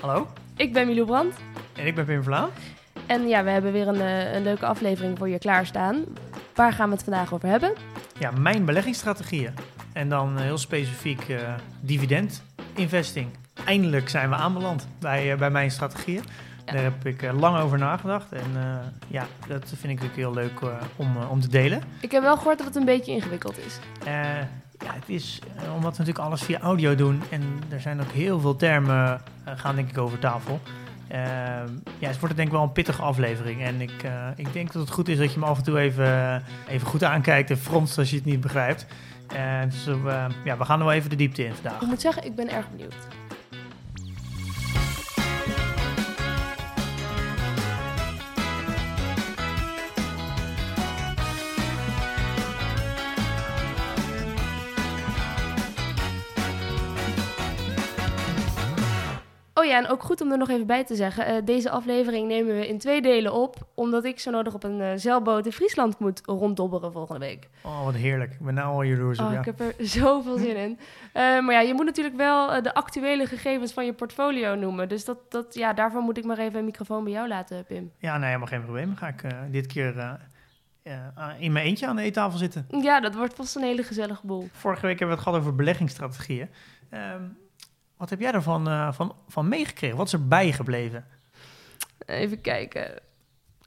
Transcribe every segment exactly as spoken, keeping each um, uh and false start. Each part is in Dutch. Hallo. Ik ben Milo Brandt. En ik ben Pim Verlaan. En ja, we hebben weer een, uh, een leuke aflevering voor je klaarstaan. Waar gaan we het vandaag over hebben? Ja, mijn beleggingsstrategieën. En dan uh, heel specifiek uh, dividend investing. Eindelijk zijn we aanbeland bij, uh, bij mijn strategieën. Ja. Daar heb ik uh, lang over nagedacht. En uh, ja, dat vind ik natuurlijk heel leuk uh, om, uh, om te delen. Ik heb wel gehoord dat het een beetje ingewikkeld is. Uh, Ja, het is, omdat we natuurlijk alles via audio doen en er zijn ook heel veel termen uh, gaan denk ik over tafel. Uh, ja, het wordt denk ik wel een pittige aflevering en ik, uh, ik denk dat het goed is dat je me af en toe even, even goed aankijkt en fronst als je het niet begrijpt. Uh, dus uh, ja, we gaan er wel even de diepte in vandaag. Ik moet zeggen, ik ben erg benieuwd. Ja, en ook goed om er nog even bij te zeggen. Uh, deze aflevering nemen we in twee delen op, omdat ik zo nodig op een uh, zeilboot in Friesland moet ronddobberen volgende week. Oh, wat heerlijk. Ik ben nou al je roerzoek. Oh, ja. Ik heb er zoveel zin in. Uh, maar ja, je moet natuurlijk wel uh, de actuele gegevens van je portfolio noemen. Dus dat, dat, ja, daarvoor moet ik maar even een microfoon bij jou laten, Pim. Ja, nee, helemaal geen probleem. Dan ga ik uh, dit keer uh, uh, in mijn eentje aan de eettafel zitten. Ja, dat wordt vast een hele gezellige boel. Vorige week hebben we het gehad over beleggingsstrategieën. Um, Wat heb jij ervan uh, van, van meegekregen? Wat is er bijgebleven? Even kijken.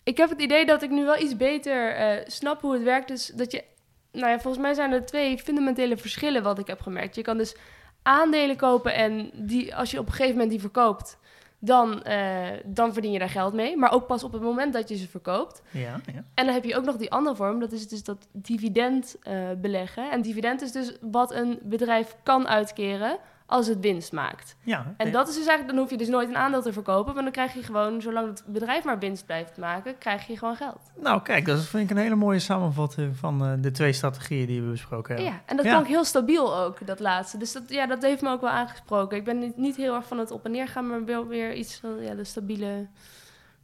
Ik heb het idee dat ik nu wel iets beter uh, snap hoe het werkt. Dus dat je, nou ja, volgens mij zijn er twee fundamentele verschillen wat ik heb gemerkt. Je kan dus aandelen kopen en die, als je op een gegeven moment die verkoopt, dan, uh, dan verdien je daar geld mee. Maar ook pas op het moment dat je ze verkoopt. Ja, ja. En dan heb je ook nog die andere vorm. Dat is dus dat dividend uh, beleggen. En dividend is dus wat een bedrijf kan uitkeren als het winst maakt. Ja, en dat is dus eigenlijk, dan hoef je dus nooit een aandeel te verkopen, maar dan krijg je gewoon, zolang het bedrijf maar winst blijft maken, krijg je gewoon geld. Nou kijk, dat vind ik een hele mooie samenvatting van uh, de twee strategieën die we besproken hebben. Ja, en dat ja. klonk heel stabiel ook, dat laatste. Dus dat, ja, dat heeft me ook wel aangesproken. Ik ben niet heel erg van het op en neer gaan, maar wel weer iets van ja, de, stabiele,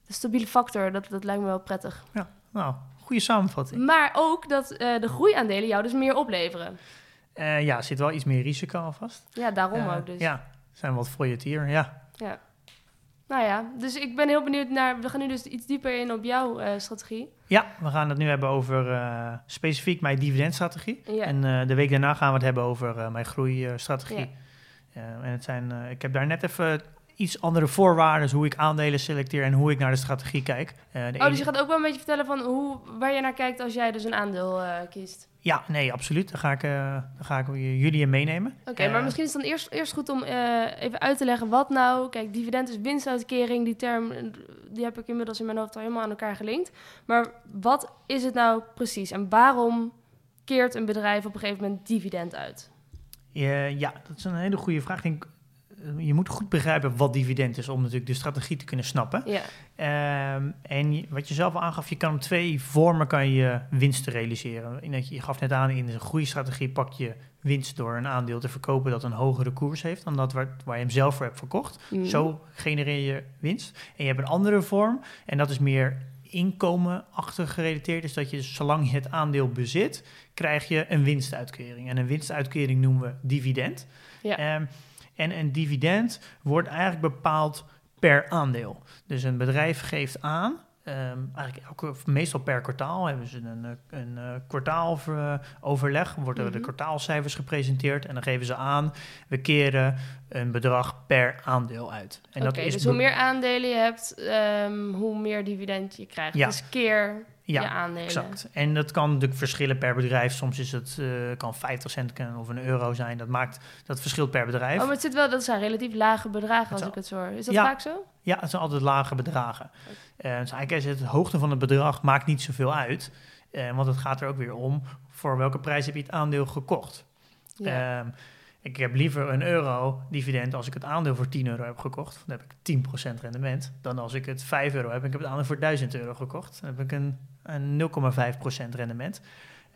de stabiele factor. Dat, dat lijkt me wel prettig. Ja, nou, goede samenvatting. Maar ook dat uh, de groeiaandelen jou dus meer opleveren. Uh, ja, er zit wel iets meer risico al vast. Ja, daarom uh, ook dus. Ja, zijn wat voyeutier, ja. ja. Nou ja, dus ik ben heel benieuwd naar... We gaan nu dus iets dieper in op jouw uh, strategie. Ja, we gaan het nu hebben over uh, specifiek mijn dividendstrategie. Ja. En uh, de week daarna gaan we het hebben over uh, mijn groeistrategie. Ja. Uh, en het zijn, uh, ik heb daar net even iets andere voorwaarden, hoe ik aandelen selecteer en hoe ik naar de strategie kijk. Uh, de oh, dus je gaat ook wel een beetje vertellen van hoe, waar je naar kijkt als jij dus een aandeel uh, kiest. Ja, nee, absoluut. Daar ga ik, uh, daar ga ik jullie in meenemen. Oké, okay, uh, maar misschien is het dan eerst, eerst goed om uh, even uit te leggen wat nou... Kijk, dividend is winstuitkering, die term die heb ik inmiddels in mijn hoofd al helemaal aan elkaar gelinkt. Maar wat is het nou precies en waarom keert een bedrijf op een gegeven moment dividend uit? Uh, ja, dat is een hele goede vraag. Ik denk, je moet goed begrijpen wat dividend is om natuurlijk de strategie te kunnen snappen. Ja. Um, en wat je zelf al aangaf, je kan op twee vormen kan je winsten realiseren. In dat je, je gaf net aan, in een groeistrategie pak je winst door een aandeel te verkopen dat een hogere koers heeft dan dat waar, waar je hem zelf voor hebt verkocht. Mm. Zo genereer je winst. En je hebt een andere vorm en dat is meer inkomenachtig gerelateerd. Dus dat je zolang je het aandeel bezit, krijg je een winstuitkering. En een winstuitkering noemen we dividend. Ja. Um, En een dividend wordt eigenlijk bepaald per aandeel. Dus een bedrijf geeft aan, um, eigenlijk elke, meestal per kwartaal hebben ze een, een, een kwartaaloverleg. Worden mm-hmm. de kwartaalcijfers gepresenteerd en dan geven ze aan, we keren een bedrag per aandeel uit. Oké, okay, dus be- hoe meer aandelen je hebt, um, hoe meer dividend je krijgt. Ja. Dus keer... Ja, je aandelen. Exact. En dat kan natuurlijk verschillen per bedrijf. Soms is het, uh, kan vijftig cent of een euro zijn. Dat maakt dat verschilt per bedrijf. Oh, maar het zit wel, dat zijn relatief lage bedragen als al, ik het zo hoor. Is dat ja, vaak zo? Ja, het zijn altijd lage bedragen. Okay. Uh, dus eigenlijk is het, het hoogte van het bedrag maakt niet zoveel uit. Uh, want het gaat er ook weer om voor welke prijs heb je het aandeel gekocht. Ja. Um, Ik heb liever een euro dividend als ik het aandeel voor tien euro heb gekocht. Dan heb ik tien procent rendement. Dan als ik het vijf euro heb en ik heb het aandeel voor duizend euro gekocht. Dan heb ik een, een nul komma vijf procent rendement. Um,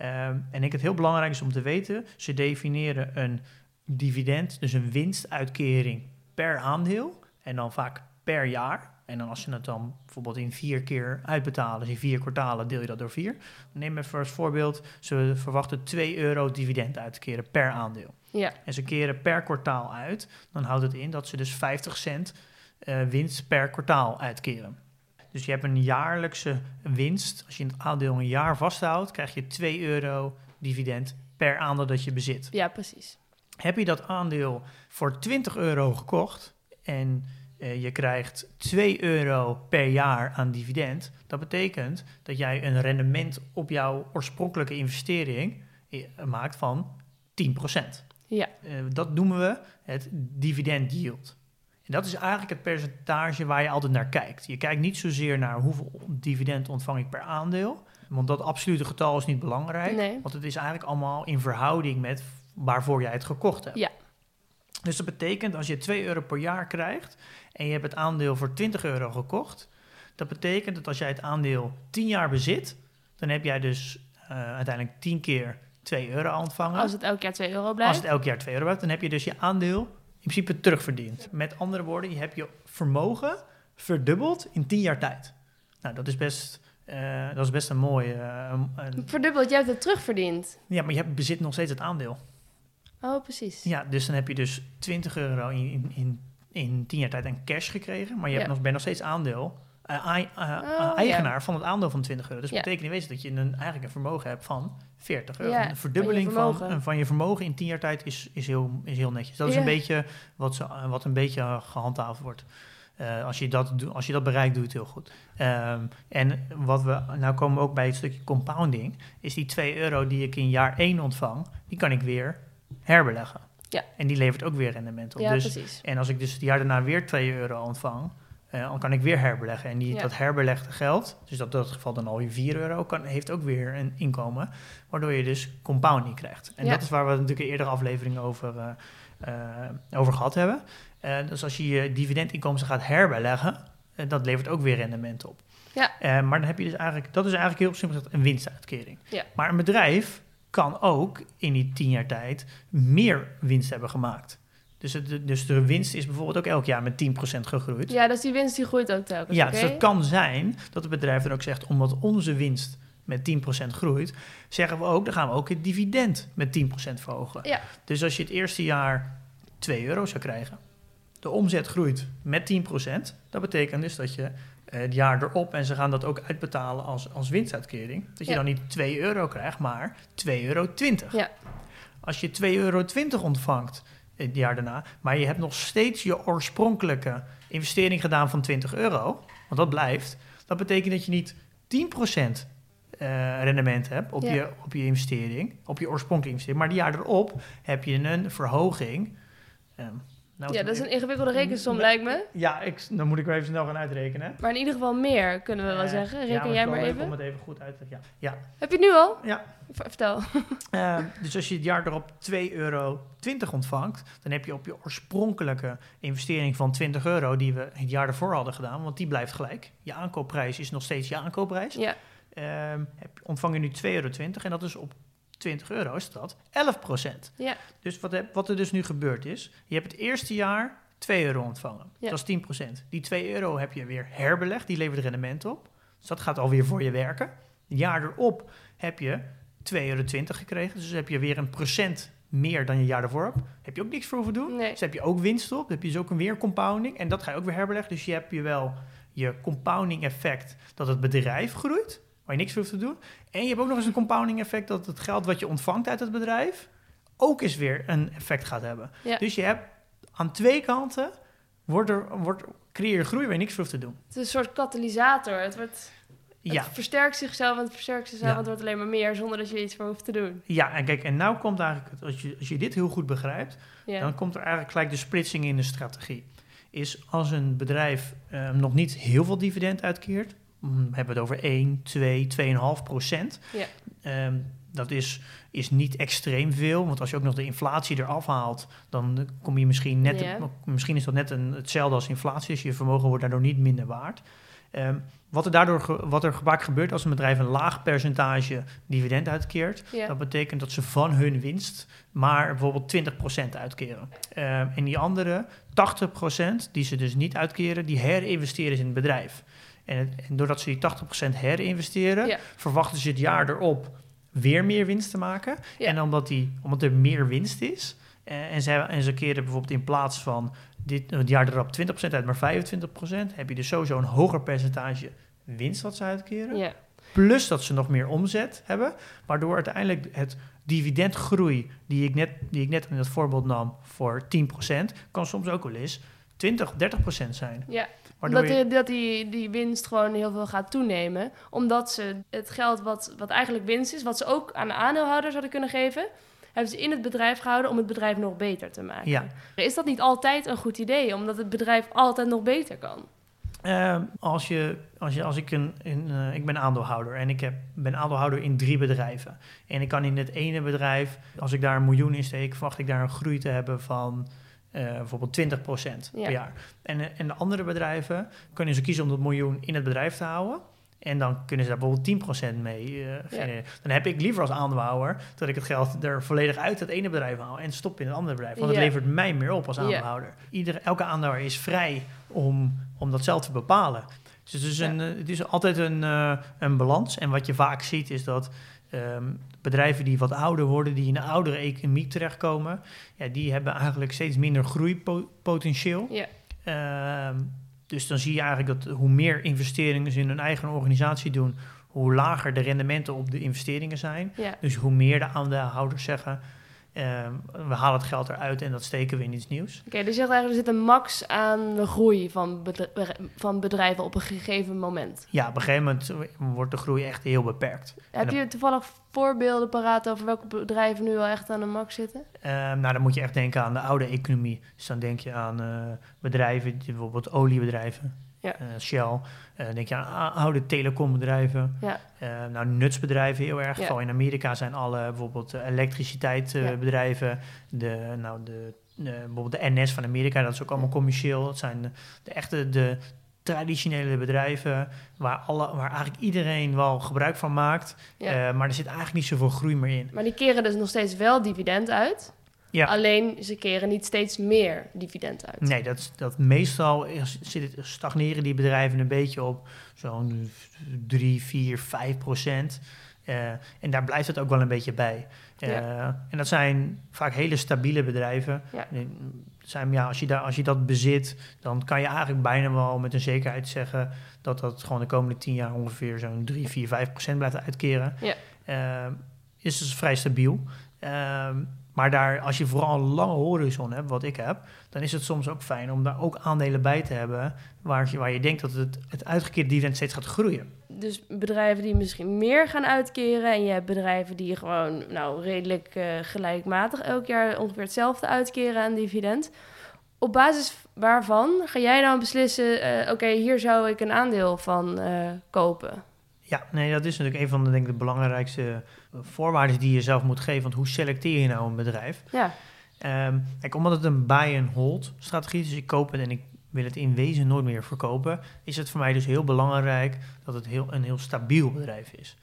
en ik denk het heel belangrijk is om te weten. Ze definiëren een dividend, dus een winstuitkering per aandeel. En dan vaak per jaar. En dan als je het dan bijvoorbeeld in vier keer uitbetalen, dus in vier kwartalen deel je dat door vier. Neem even als voorbeeld, ze verwachten twee euro dividend uit te keren per aandeel. Ja. En ze keren per kwartaal uit, dan houdt het in dat ze dus vijftig cent uh, winst per kwartaal uitkeren. Dus je hebt een jaarlijkse winst. Als je het aandeel een jaar vasthoudt, krijg je twee euro dividend per aandeel dat je bezit. Ja, precies. Heb je dat aandeel voor twintig euro gekocht en uh, je krijgt twee euro per jaar aan dividend, dat betekent dat jij een rendement op jouw oorspronkelijke investering maakt van tien procent. Ja. Uh, dat noemen we het dividend yield. En dat is eigenlijk het percentage waar je altijd naar kijkt. Je kijkt niet zozeer naar hoeveel dividend ontvang ik per aandeel, want dat absolute getal is niet belangrijk, nee. Want het is eigenlijk allemaal in verhouding met waarvoor jij het gekocht hebt. Ja. Dus dat betekent als je twee euro per jaar krijgt en je hebt het aandeel voor twintig euro gekocht, dat betekent dat als jij het aandeel tien jaar bezit, dan heb jij dus uh, uiteindelijk tien keer twee euro ontvangen. Als het elk jaar twee euro blijft? Als het elk jaar twee euro blijft, dan heb je dus je aandeel in principe terugverdiend. Met andere woorden, je hebt je vermogen verdubbeld in tien jaar tijd. Nou, dat is best, uh, dat is best een mooie... Uh, een... Verdubbeld, je hebt het terugverdiend. Ja, maar je hebt, bezit nog steeds het aandeel. Oh, precies. Ja, dus dan heb je dus twintig euro in, in, in, in tien jaar tijd aan cash gekregen, maar je ja. hebt nog, bent nog steeds aandeel, uh, uh, uh, oh, eigenaar ja. van het aandeel van twintig euro. Dus dat ja. betekent in wezen dat je een, eigenlijk een vermogen hebt van veertig euro. Ja, een verdubbeling van je vermogen, van, van je vermogen in tien jaar tijd is, is, heel, is heel netjes. Dat ja. is een beetje wat, ze, wat een beetje gehandhaafd wordt. Uh, als, je dat, als je dat bereikt, doe je het heel goed. Um, en wat we, nou komen we ook bij het stukje compounding, is die twee euro die ik in jaar één ontvang, die kan ik weer herbeleggen. Ja. En die levert ook weer rendement op. Ja, dus, precies. En als ik dus het jaar daarna weer twee euro ontvang, Uh, dan kan ik weer herbeleggen. En die, ja. dat herbelegde geld, dus dat in dat geval dan alweer vier euro... Kan, heeft ook weer een inkomen, waardoor je dus compounding krijgt. En ja. dat is waar we natuurlijk een eerdere aflevering over, uh, uh, over gehad hebben. Uh, dus als je je dividendinkomsten gaat herbeleggen, Uh, dat levert ook weer rendement op. Ja. Uh, maar dan heb je dus eigenlijk, dat is eigenlijk heel simpel gezegd een winstuitkering. Ja. Maar een bedrijf kan ook in die tien jaar tijd meer winst hebben gemaakt. Dus, het, dus de winst is bijvoorbeeld ook elk jaar met tien procent gegroeid. Ja, dus die winst die groeit ook telkens. Ja, okay? Dus het kan zijn dat het bedrijf dan ook zegt, omdat onze winst met tien procent groeit, zeggen we ook, dan gaan we ook het dividend met tien procent verhogen. Ja. Dus als je het eerste jaar twee euro zou krijgen, de omzet groeit met tien procent, dat betekent dus dat je het jaar erop, en ze gaan dat ook uitbetalen als, als winstuitkering, dat je ja. dan niet twee euro krijgt, maar twee euro twintig. Ja. Als je twee euro twintig ontvangt het jaar daarna, maar je hebt nog steeds je oorspronkelijke investering gedaan van twintig euro, want dat blijft, dat betekent dat je niet tien procent uh, rendement hebt op, ja. je, op je investering, op je oorspronkelijke investering, maar die jaar erop heb je een verhoging. Um, nou, ja, dat is een ingewikkelde rekensom, m- lijkt me. Ja, ik, dan moet ik er even snel gaan uitrekenen. Maar in ieder geval meer, kunnen we wel uh, zeggen. Reken ja, maar jij maar even? Om het even goed uit te ja. ja. Heb je het nu al? Ja. Vertel. Uh, dus als je het jaar erop twee euro twintig ontvangt, dan heb je op je oorspronkelijke investering van twintig euro, die we het jaar ervoor hadden gedaan, want die blijft gelijk. Je aankoopprijs is nog steeds je aankoopprijs. Ja. Uh, ontvang je nu twee euro twintig en dat is op twintig euro is dat elf procent. Ja. Dus wat, heb, wat er dus nu gebeurd is, je hebt het eerste jaar twee euro ontvangen. Ja. Dat is tien procent. Die twee euro heb je weer herbelegd, die levert rendement op. Dus dat gaat alweer voor je werken. Het jaar erop heb je twee euro twintig gekregen. Dus heb je weer een procent meer dan je jaar daarvoor hebt. Heb je ook niks voor hoeven doen. Nee. Dus heb je ook winst op. Dan heb je dus ook een weer compounding. En dat ga je ook weer herbeleggen. Dus je hebt je wel je compounding effect dat het bedrijf groeit, waar je niks voor hoeft te doen. En je hebt ook nog eens een compounding effect dat het geld wat je ontvangt uit het bedrijf ook eens weer een effect gaat hebben. Ja. Dus je hebt aan twee kanten, wordt er, wordt, creëer je groei waar je niks voor hoeft te doen. Het is een soort katalysator. Het wordt... Het ja. versterkt zichzelf en het versterkt zichzelf, ja. want het wordt alleen maar meer zonder dat je er iets voor hoeft te doen. Ja, en kijk, en nou komt eigenlijk, als je, als je dit heel goed begrijpt, ja. dan komt er eigenlijk gelijk de splitsing in de strategie. Is als een bedrijf uh, nog niet heel veel dividend uitkeert, mm, hebben we het over één, twee, twee komma vijf procent. Ja. Um, Dat is, is niet extreem veel. Want als je ook nog de inflatie eraf haalt, dan kom je misschien net. Yeah. Misschien is dat net een, hetzelfde als inflatie. Dus je vermogen wordt daardoor niet minder waard. Um, wat er daardoor ge, wat er vaak gebeurt als een bedrijf een laag percentage dividend uitkeert, yeah. dat betekent dat ze van hun winst maar bijvoorbeeld twintig procent uitkeren. Um, en die andere tachtig procent die ze dus niet uitkeren, die herinvesteren ze in het bedrijf. En, het, en doordat ze die tachtig procent herinvesteren, yeah. verwachten ze het jaar erop weer meer winst te maken. Ja. En omdat, die, omdat er meer winst is. Eh, en, ze, en ze keren bijvoorbeeld in plaats van dit, het jaar erop twintig procent uit, maar vijfentwintig procent. Heb je dus sowieso een hoger percentage winst dat ze uitkeren. Ja. Plus dat ze nog meer omzet hebben. Waardoor uiteindelijk het dividendgroei die ik net, die ik net in dat voorbeeld nam voor tien procent, kan soms ook wel eens twintig, dertig procent zijn. Ja. Waardoor dat, je... dat die, die winst gewoon heel veel gaat toenemen. Omdat ze het geld wat, wat eigenlijk winst is, wat ze ook aan de aandeelhouders hadden kunnen geven, hebben ze in het bedrijf gehouden om het bedrijf nog beter te maken. Ja. Is dat niet altijd een goed idee? Omdat het bedrijf altijd nog beter kan. Uh, als je, als je, als ik een, een uh, ik ben aandeelhouder en ik heb, ben aandeelhouder in drie bedrijven. En ik kan in het ene bedrijf, als ik daar een miljoen in steek, verwacht ik daar een groei te hebben van Uh, bijvoorbeeld twintig procent ja. per jaar. En, en de andere bedrijven kunnen ze kiezen om dat miljoen in het bedrijf te houden. En dan kunnen ze daar bijvoorbeeld tien procent mee uh, ja. Dan heb ik liever als aandeelhouder dat ik het geld er volledig uit het ene bedrijf haal en stop in het andere bedrijf. Want ja. het levert mij meer op als aandeelhouder. Ja. Ieder, elke aandeelhouder is vrij om, om dat zelf te bepalen. Dus het is, ja. een, het is altijd een, uh, een balans. En wat je vaak ziet is dat Um, bedrijven die wat ouder worden, die in een oudere economie terechtkomen, ja, die hebben eigenlijk steeds minder groeipotentieel. Yeah. Um, dus dan zie je eigenlijk dat hoe meer investeringen ze in hun eigen organisatie doen, hoe lager de rendementen op de investeringen zijn. Yeah. Dus hoe meer de aandeelhouders zeggen, Um, we halen het geld eruit en dat steken we in iets nieuws. Oké, okay, dus je zegt eigenlijk, er zit een max aan de groei van, bedri- van bedrijven op een gegeven moment. Ja, op een gegeven moment wordt de groei echt heel beperkt. Heb je toevallig voorbeelden paraat over welke bedrijven nu al echt aan de max zitten? Um, nou, dan moet je echt denken aan de oude economie. Dus dan denk je aan uh, bedrijven, bijvoorbeeld oliebedrijven. Ja. Uh, Shell, uh, denk je aan oude telecombedrijven, ja. uh, nou nutsbedrijven heel erg. Ja. Vooral in Amerika zijn alle bijvoorbeeld uh, elektriciteitsbedrijven, uh, ja. de, nou, de, uh, bijvoorbeeld de N S van Amerika, dat is ook allemaal commercieel. Dat zijn de, de echte de traditionele bedrijven waar, alle, waar eigenlijk iedereen wel gebruik van maakt, ja. uh, maar er zit eigenlijk niet zoveel groei meer in. Maar die keren dus nog steeds wel dividend uit. Ja. Alleen ze keren niet steeds meer dividend uit. Nee, dat, dat meestal is, zit het, stagneren die bedrijven een beetje op zo'n drie, vier, vijf procent. Uh, en daar blijft het ook wel een beetje bij. Uh, ja. En dat zijn vaak hele stabiele bedrijven. Ja. Zijn, ja, als je daar, als je dat bezit, dan kan je eigenlijk bijna wel met een zekerheid zeggen dat dat gewoon de komende tien jaar ongeveer zo'n drie, vier, vijf procent blijft uitkeren. Ja. Uh, is dus vrij stabiel. Uh, Maar daar, als je vooral een lange horizon hebt, wat ik heb, dan is het soms ook fijn om daar ook aandelen bij te hebben waar je, waar je denkt dat het, het uitgekeerde dividend steeds gaat groeien. Dus bedrijven die misschien meer gaan uitkeren en je hebt bedrijven die gewoon nou, redelijk uh, gelijkmatig elk jaar ongeveer hetzelfde uitkeren aan dividend. Op basis waarvan ga jij nou beslissen, uh, oké, okay, hier zou ik een aandeel van uh, kopen? Ja, nee, dat is natuurlijk een van de, denk ik, de belangrijkste voorwaarden die je zelf moet geven. Want hoe selecteer je nou een bedrijf? Ja. Um, kijk, omdat het een buy-and-hold strategie is, dus ik koop het en ik wil het in wezen nooit meer verkopen, is het voor mij dus heel belangrijk dat het heel, een heel stabiel bedrijf is.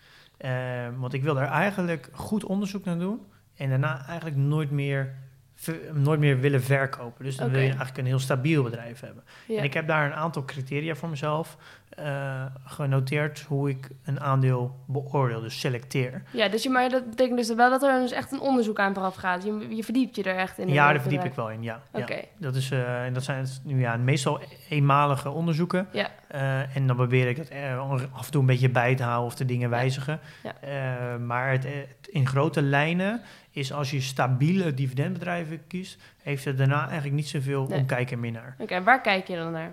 Um, want ik wil daar eigenlijk goed onderzoek naar doen en daarna eigenlijk nooit meer, ver, nooit meer willen verkopen. Dus dan okay. wil je eigenlijk een heel stabiel bedrijf hebben. Ja. En ik heb daar een aantal criteria voor mezelf Uh, genoteerd hoe ik een aandeel beoordeel, dus selecteer. Ja, dus je, maar dat betekent dus wel dat er dus echt een onderzoek aan vooraf gaat. Je, je verdiept je er echt in. Ja, daar verdriep ik wel in, ja. Okay. Ja. Dat, is, uh, en dat zijn nu ja, meestal eenmalige onderzoeken. Ja. Uh, en dan probeer ik dat uh, af en toe een beetje bij te houden of de dingen wijzigen. Ja. Ja. Uh, maar het, het, in grote lijnen is als je stabiele dividendbedrijven kiest, heeft het daarna eigenlijk niet zoveel nee. omkijken meer naar. Oké, okay, waar kijk je dan naar?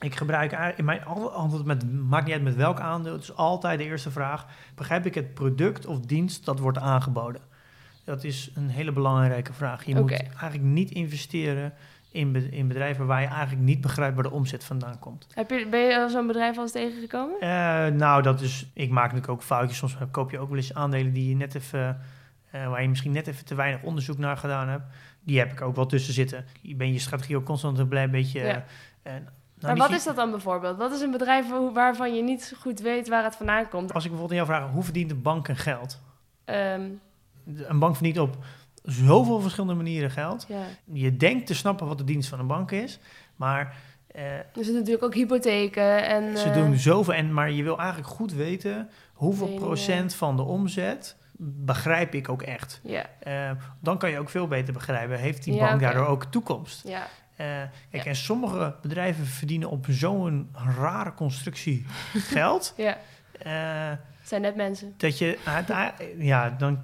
Ik gebruik eigenlijk, altijd met, maakt niet uit met welk aandeel, het is altijd de eerste vraag. Begrijp ik het product of dienst dat wordt aangeboden? Dat is een hele belangrijke vraag. Je okay. moet eigenlijk niet investeren in, be- in bedrijven waar je eigenlijk niet begrijpt waar de omzet vandaan komt. Heb je, ben je al zo'n bedrijf al eens tegengekomen? Uh, nou, dat is... Ik maak natuurlijk ook foutjes. Soms koop je ook wel eens aandelen die je net even... Uh, waar je misschien net even te weinig onderzoek naar gedaan hebt. Die heb ik ook wel tussen zitten. Je bent je strategie ook constant een blij beetje... Ja. Uh, Nou, maar wat is dat dan bijvoorbeeld? Wat is een bedrijf waarvan je niet goed weet waar het vandaan komt? Als ik bijvoorbeeld aan jou vraag, hoe verdient een bank een geld? Um. Een bank verdient op zoveel verschillende manieren geld. Ja. Je denkt te snappen wat de dienst van een bank is, maar... Uh, dus het natuurlijk ook hypotheken en... Ze uh, doen zoveel, en, maar je wil eigenlijk goed weten hoeveel nee, procent nee. van de omzet... begrijp ik ook echt. Ja. Uh, dan kan je ook veel beter begrijpen, heeft die ja, bank okay. daardoor ook toekomst? Ja. Uh, kijk, ja. En sommige bedrijven verdienen op zo'n rare constructie geld. Ja. Uh, het zijn net mensen. Dat je, uh, ja, dan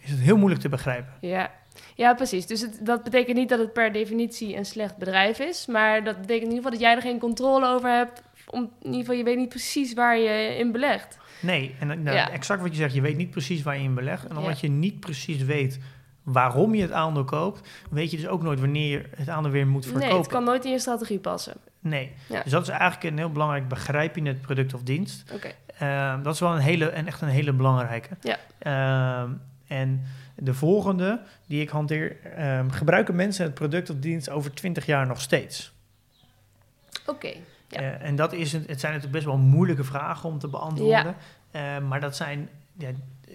is het heel moeilijk te begrijpen. Ja, ja precies. Dus het, dat betekent niet dat het per definitie een slecht bedrijf is. Maar dat betekent in ieder geval dat jij er geen controle over hebt. Om, in ieder geval, je weet niet precies waar je in belegt. Nee, en nou, ja. exact wat je zegt. Je weet niet precies waar je in belegt. En omdat ja. je niet precies weet... waarom je het aandeel koopt, weet je dus ook nooit wanneer je het aandeel weer moet verkopen. Nee, het kan nooit in je strategie passen. Nee, ja. Dus dat is eigenlijk een heel belangrijk, begrijp je het product of dienst. Oké. Okay. Uh, dat is wel een hele, en echt een hele belangrijke. Ja. Uh, en de volgende die ik hanteer, uh, gebruiken mensen het product of dienst over twintig jaar nog steeds? Oké. Okay. Ja. Uh, en dat is, een, het zijn natuurlijk best wel moeilijke vragen om te beantwoorden. Ja. Uh, maar dat zijn... Ja,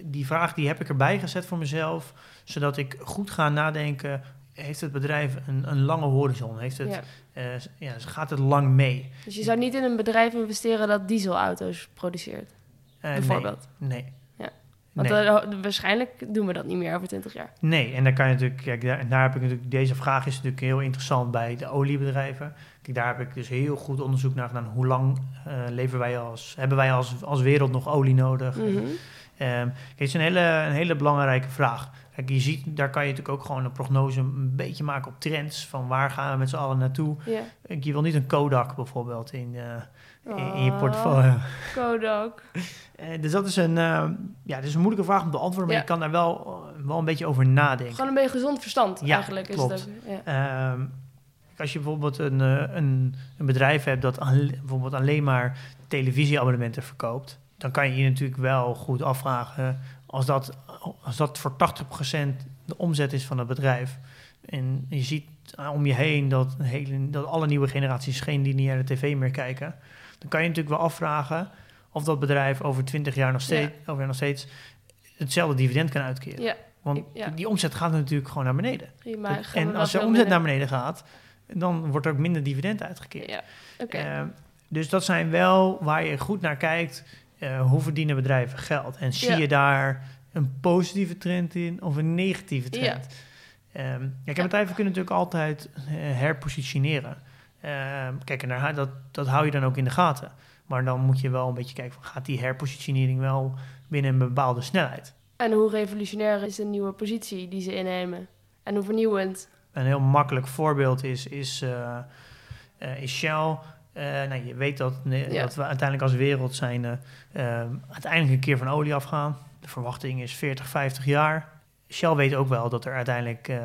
die vraag die heb ik erbij gezet voor mezelf, zodat ik goed ga nadenken, heeft het bedrijf een, een lange horizon? Heeft het, ja. Uh, ja, gaat het lang mee? Dus je zou niet in een bedrijf investeren dat dieselauto's produceert, uh, bijvoorbeeld? Nee, nee. Ja. Want nee. Uh, waarschijnlijk doen we dat niet meer over twintig jaar. Nee, en dan kan je natuurlijk, kijk, daar, daar heb ik natuurlijk, deze vraag is natuurlijk heel interessant bij de oliebedrijven. Kijk, daar heb ik dus heel goed onderzoek naar gedaan, hoe lang uh, leven wij als, hebben wij als, als wereld nog olie nodig? Mm-hmm. Um, het is een hele, een hele belangrijke vraag. Kijk, je ziet, daar kan je natuurlijk ook gewoon een prognose een beetje maken op trends. Van waar gaan we met z'n allen naartoe? Yeah. Je wil niet een Kodak bijvoorbeeld in, uh, oh, in, in je portfolio. Kodak. uh, dus dat is een, uh, ja, dat is een moeilijke vraag om te beantwoorden. Maar ja. je kan daar wel, wel een beetje over nadenken. Gewoon een beetje gezond verstand ja, eigenlijk. Klopt. Is dat, ja. um, als je bijvoorbeeld een, uh, een, een bedrijf hebt dat al, bijvoorbeeld alleen maar televisieabonnementen verkoopt. Dan kan je je natuurlijk wel goed afvragen, als dat, als dat voor tachtig procent de omzet is van het bedrijf. En je ziet om je heen dat, hele, dat alle nieuwe generaties geen lineaire tv meer kijken. Dan kan je natuurlijk wel afvragen of dat bedrijf over twintig jaar nog steeds, ja. over nog steeds hetzelfde dividend kan uitkeren. Ja. Want ja. die omzet gaat natuurlijk gewoon naar beneden. Prima, dat, en als de omzet beneden. naar beneden gaat, dan wordt er ook minder dividend uitgekeerd. Ja. Okay. Uh, dus dat zijn wel waar je goed naar kijkt. Uh, hoe verdienen bedrijven geld? En zie ja. je daar een positieve trend in of een negatieve trend? Ja. Um, kijk, ja. bedrijven kunnen natuurlijk altijd uh, herpositioneren. Um, kijk, en daar, dat, dat hou je dan ook in de gaten. Maar dan moet je wel een beetje kijken, van, gaat die herpositionering wel binnen een bepaalde snelheid? En hoe revolutionair is de nieuwe positie die ze innemen? En hoe vernieuwend? Een heel makkelijk voorbeeld is, is, uh, uh, is Shell... Uh, nou, je weet dat, ne- ja. dat we uiteindelijk als wereld zijn... Uh, uh, uiteindelijk een keer van olie afgaan. De verwachting is veertig, vijftig jaar. Shell weet ook wel dat, er uiteindelijk, uh,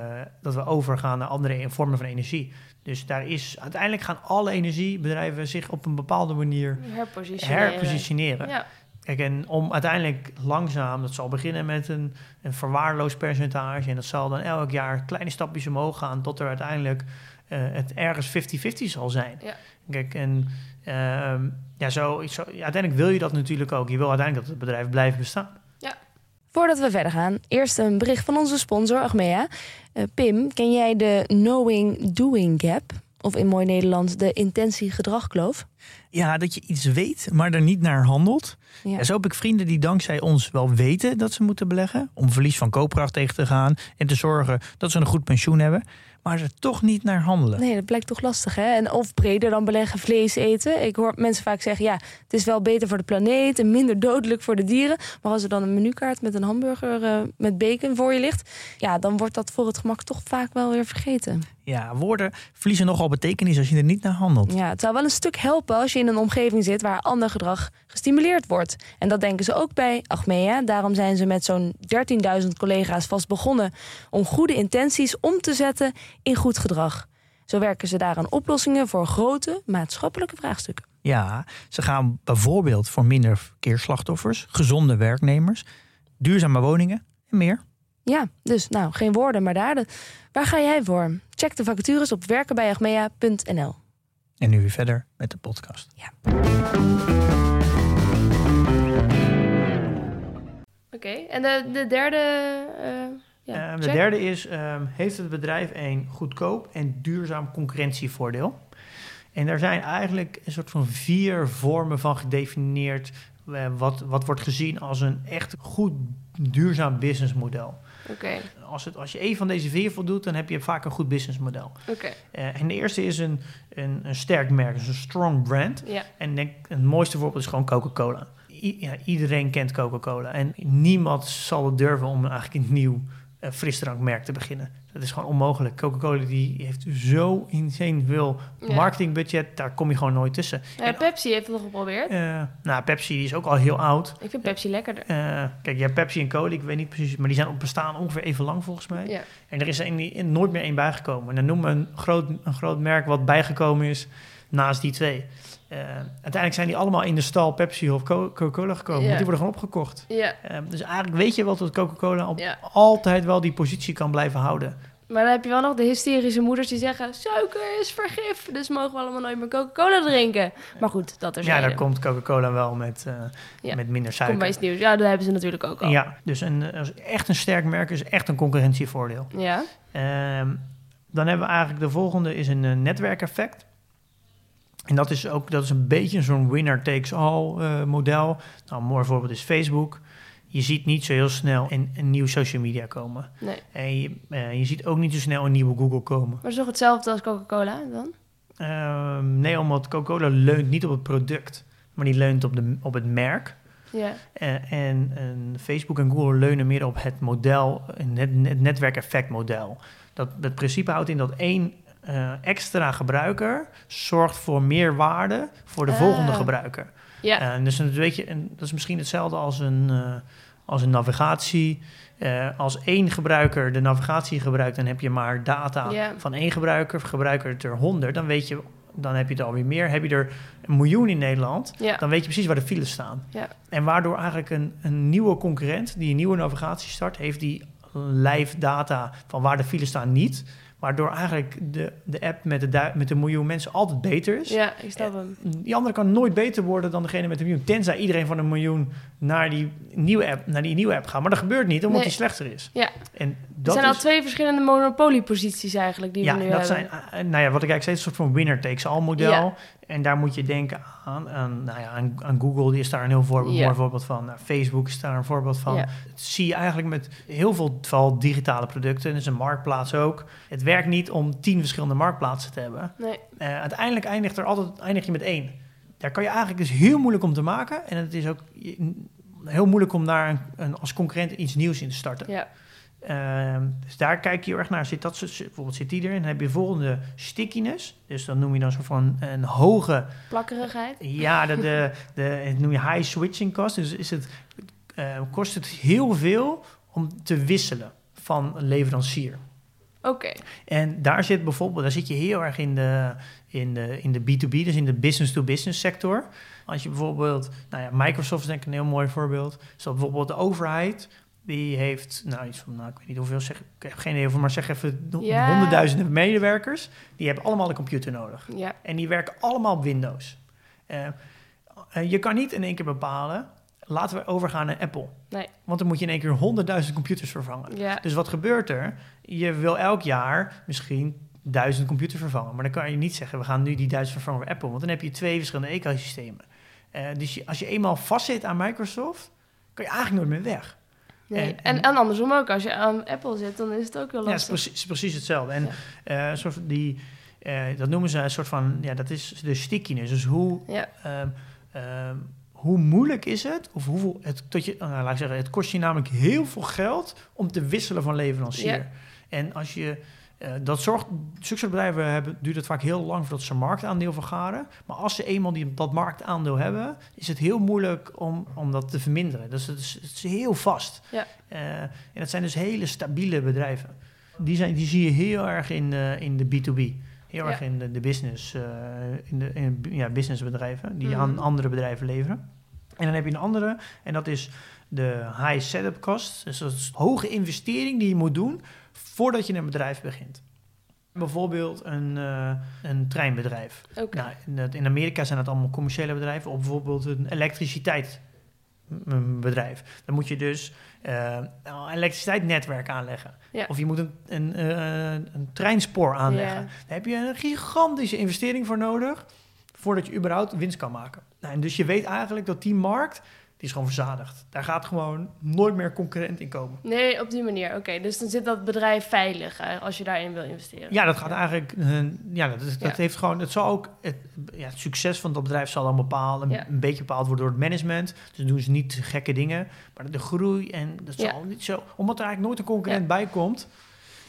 dat we overgaan naar andere vormen van energie. Dus daar is, uiteindelijk gaan alle energiebedrijven zich op een bepaalde manier herpositioneren. herpositioneren. Ja. Kijk, en om uiteindelijk langzaam, dat zal beginnen met een, een verwaarloosd percentage... en dat zal dan elk jaar kleine stapjes omhoog gaan tot er uiteindelijk... Uh, het ergens fifty-fifty zal zijn. Ja. Kijk, en uh, ja, zo, zo, ja, uiteindelijk wil je dat natuurlijk ook. Je wil uiteindelijk dat het bedrijf blijft bestaan. Ja. Voordat we verder gaan, eerst een bericht van onze sponsor Achmea. Uh, Pim, ken jij de knowing-doing gap? Of in mooi Nederlands de intentie-gedragkloof? Ja, dat je iets weet, maar er niet naar handelt. Ja. Ja, zo heb ik vrienden die dankzij ons wel weten dat ze moeten beleggen... om verlies van koopkracht tegen te gaan... en te zorgen dat ze een goed pensioen hebben... maar er toch niet naar handelen. Nee, dat blijkt toch lastig, hè? En of breder dan beleggen, vlees eten. Ik hoor mensen vaak zeggen, ja, het is wel beter voor de planeet... en minder dodelijk voor de dieren. Maar als er dan een menukaart met een hamburger uh, met bacon voor je ligt... ja, dan wordt dat voor het gemak toch vaak wel weer vergeten. Ja, woorden verliezen nogal betekenis als je er niet naar handelt. Ja, het zou wel een stuk helpen als je in een omgeving zit... waar ander gedrag gestimuleerd wordt. En dat denken ze ook bij Achmea. Daarom zijn ze met zo'n dertienduizend collega's vast begonnen... om goede intenties om te zetten... in goed gedrag. Zo werken ze daaraan oplossingen voor grote maatschappelijke vraagstukken. Ja, ze gaan bijvoorbeeld voor minder verkeersslachtoffers, gezonde werknemers, duurzame woningen en meer. Ja, dus nou, geen woorden, maar daden. Waar ga jij voor? Check de vacatures op werken bij Achmea punt n l. En nu weer verder met de podcast. Ja. Oké, okay, en de, de derde... Uh, ja, uh, de derde is, um, heeft het bedrijf een goedkoop en duurzaam concurrentievoordeel? En daar zijn eigenlijk een soort van vier vormen van gedefinieerd... Uh, wat, wat wordt gezien als een echt goed duurzaam businessmodel. Okay. Als, het, als je één van deze vier voldoet, dan heb je vaak een goed businessmodel. Okay. Uh, en de eerste is een, een, een sterk merk, dus een strong brand. Yeah. En denk, het mooiste voorbeeld is gewoon Coca-Cola. I- ja, iedereen kent Coca-Cola. En niemand zal het durven om eigenlijk een nieuw uh, frisdrankmerk te beginnen. Dat is gewoon onmogelijk. Coca-Cola die heeft zo insane veel ja. marketingbudget. Daar kom je gewoon nooit tussen. Ja, en, Pepsi heeft het nog geprobeerd. Uh, nou, Pepsi is ook al heel oud. Ik vind Pepsi lekkerder. Uh, kijk, je hebt Pepsi en Cola, ik weet niet precies... maar die zijn op bestaan ongeveer even lang volgens mij. Ja. En er is een, nooit meer één bijgekomen. En dan noemen we een groot, een groot merk wat bijgekomen is naast die twee. Uh, uiteindelijk zijn die allemaal in de stal Pepsi of Coca-Cola gekomen. Ja. Die worden gewoon opgekocht. Ja. Uh, dus eigenlijk weet je wel dat Coca-Cola op ja. altijd wel die positie kan blijven houden. Maar dan heb je wel nog de hysterische moeders die zeggen... suiker is vergif, dus mogen we allemaal nooit meer Coca-Cola drinken. Maar goed, dat er zijn. Ja, daar komt Coca-Cola wel met, uh, ja. met minder suiker. Komt bij iets nieuws. Ja, dat hebben ze natuurlijk ook al. Ja, dus een, echt een sterk merk is echt een concurrentievoordeel. Ja. Uh, dan hebben we eigenlijk de volgende is een netwerkeffect. En dat is ook dat is een beetje zo'n winner-takes-all uh, model. Nou, een mooi voorbeeld is Facebook. Je ziet niet zo heel snel een, een nieuwe social media komen. Nee. En je, uh, je ziet ook niet zo snel een nieuwe Google komen. Maar het is toch hetzelfde als Coca-Cola dan? Uh, nee, omdat Coca-Cola leunt niet op het product, maar die leunt op, de, op het merk. Ja. Uh, en, en Facebook en Google leunen meer op het model, het, het netwerkeffectmodel. Dat, dat principe houdt in dat één... Uh, extra gebruiker zorgt voor meer waarde voor de uh, volgende gebruiker. Yeah. Uh, dus dat, weet je, en dat is misschien hetzelfde als een, uh, als een navigatie. Uh, als één gebruiker de navigatie gebruikt, dan heb je maar data yeah. van één gebruiker. Gebruiker er honderd, dan weet je, dan heb je er alweer meer. Heb je er een miljoen in Nederland, yeah. dan weet je precies waar de files staan. Yeah. En waardoor eigenlijk een, een nieuwe concurrent die een nieuwe navigatie start, heeft die live data van waar de files staan niet. Waardoor eigenlijk de, de app met de, du- met de miljoen mensen altijd beter is. Ja, ik snap hem. Die andere kan nooit beter worden dan degene met de miljoen. Tenzij iedereen van een miljoen naar die nieuwe app, naar die nieuwe app gaat. Maar dat gebeurt niet, omdat nee. die slechter is. Ja. En dat er zijn is... al twee verschillende monopolieposities eigenlijk die ja, we nu dat hebben. Zijn, nou ja, wat ik eigenlijk steeds een soort van winner-takes-all model. Ja. En daar moet je denken aan, aan, nou ja, aan, aan Google, die is daar een heel voorbeeld, ja. mooi voorbeeld van. Nou, Facebook is daar een voorbeeld van. Ja. Dat zie je eigenlijk met heel veel vooral digitale producten. Dat is een marktplaats ook. Het werkt niet om tien verschillende marktplaatsen te hebben. Nee. Uh, uiteindelijk eindigt er altijd, eindig je met één. Daar kan je eigenlijk dus heel moeilijk om te maken. En het is ook heel moeilijk om daar een, een, als concurrent iets nieuws in te starten. Ja. Uh, dus daar kijk je heel erg naar. Zit dat, bijvoorbeeld zit die erin. Dan heb je volgende stickiness. Dus dan noem je dan zo van een hoge... plakkerigheid. Ja, de, de, de, dat noem je high switching cost. Dus is het, uh, kost het heel veel om te wisselen van leverancier. Oké. Okay. En daar zit bijvoorbeeld, daar zit je heel erg in de, in de, in de B to B, dus in de business-to-business sector. Als je bijvoorbeeld, nou ja, Microsoft is denk ik een heel mooi voorbeeld. Dus dat bijvoorbeeld de overheid... die heeft, nou iets van, nou, ik weet niet hoeveel, zeg, ik heb geen idee hoeveel, maar zeg even yeah. honderdduizenden medewerkers. Die hebben allemaal een computer nodig. Yeah. En die werken allemaal op Windows. Uh, uh, je kan niet in één keer bepalen, laten we overgaan naar Apple. Nee. Want dan moet je in één keer honderdduizend computers vervangen. Yeah. Dus wat gebeurt er? Je wil elk jaar misschien duizend computers vervangen. Maar dan kan je niet zeggen, we gaan nu die duizend vervangen voor Apple. Want dan heb je twee verschillende ecosystemen. Uh, dus je, als je eenmaal vastzit aan Microsoft, kan je eigenlijk nooit meer weg. Nee. En, en, en andersom ook, als je aan Apple zit, dan is het ook heel lastig. Ja, het is precies, het is precies hetzelfde. En ja. uh, soort die, uh, dat noemen ze een soort van, ja, dat is de stickiness. Dus hoe, ja. uh, uh, hoe moeilijk is het, of hoeveel, het, tot je, nou, laat ik zeggen, het kost je namelijk heel veel geld om te wisselen van leverancier. Ja. En als je, uh, dat zorgt, succesbedrijven hebben, duurt het vaak heel lang voordat ze marktaandeel vergaren. Maar als ze eenmaal die, dat marktaandeel hebben, is het heel moeilijk om, om dat te verminderen. Dus het is, het is heel vast. Ja. Uh, en dat zijn dus hele stabiele bedrijven. Die, zijn, die zie je heel erg in, uh, in de B to B. Heel ja. erg in de, de business, uh, in de in, ja, businessbedrijven die mm. aan andere bedrijven leveren. En dan heb je een andere en dat is de high setup cost. Dus dat is de hoge investering die je moet doen voordat je een bedrijf begint. Bijvoorbeeld een, uh, een treinbedrijf. Okay. Nou, in, dat, in Amerika zijn dat allemaal commerciële bedrijven. Of bijvoorbeeld een elektriciteitsbedrijf. Dan moet je dus uh, een elektriciteitsnetwerk aanleggen. Ja. Of je moet een, een, uh, een treinspoor aanleggen. Ja. Daar heb je een gigantische investering voor nodig voordat je überhaupt winst kan maken. Nou, en dus je weet eigenlijk dat die markt, die is gewoon verzadigd. Daar gaat gewoon nooit meer concurrent in komen. Nee, op die manier. Oké, okay, dus dan zit dat bedrijf veilig als je daarin wil investeren. Ja, dat gaat ja. eigenlijk... Ja, dat, dat ja. heeft gewoon... Het zal ook... Het, ja, het succes van dat bedrijf zal dan bepalen, ja. een beetje bepaald worden door het management. Dus dan doen ze niet gekke dingen. Maar de groei en... dat zal ja. niet zo... Omdat er eigenlijk nooit een concurrent ja. bij komt.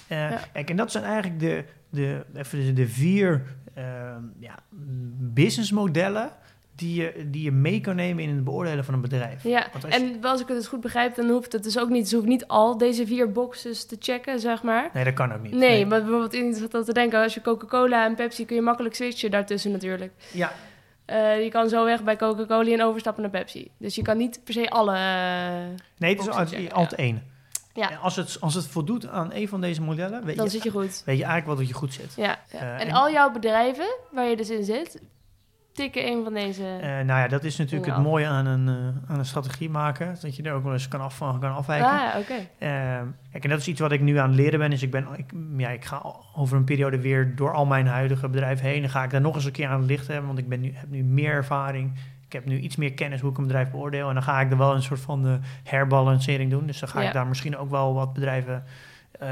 Uh, ja. Kijk, en dat zijn eigenlijk de, de, even de vier uh, ja, businessmodellen Die je, die je mee kan nemen in het beoordelen van een bedrijf. Ja, als en je... als ik het dus goed begrijp, dan hoeft het dus ook niet... ze hoeft niet al deze vier boxes te checken, zeg maar. Nee, dat kan ook niet. Nee, nee. Maar bijvoorbeeld in dat te denken... als je Coca-Cola en Pepsi kun je makkelijk switchen daartussen natuurlijk. Ja. Uh, je kan zo weg bij Coca-Cola en overstappen naar Pepsi. Dus je kan niet per se alle... Nee, het is altijd al één. Ja. En als het, als het voldoet aan een van deze modellen... Weet dan je, zit je goed. Weet je eigenlijk wel dat je goed zit. Ja, ja. Uh, en, en al jouw bedrijven waar je dus in zit... tikken een van deze... Uh, nou ja, dat is natuurlijk het af. mooie aan een, uh, aan een strategie maken. Dat je er ook wel eens kan af, van kan afwijken. Ah, ja, oké. Okay. Uh, kijk, en dat is iets wat ik nu aan het leren ben. Is ik, ben ik, ja, ik ga over een periode weer door al mijn huidige bedrijven heen. Dan ga ik daar nog eens een keer aan het licht hebben. Want ik ben nu, heb nu meer ervaring. Ik heb nu iets meer kennis hoe ik een bedrijf beoordeel. En dan ga ik er wel een soort van uh, herbalancering doen. Dus dan ga ja. ik daar misschien ook wel wat bedrijven... Uh,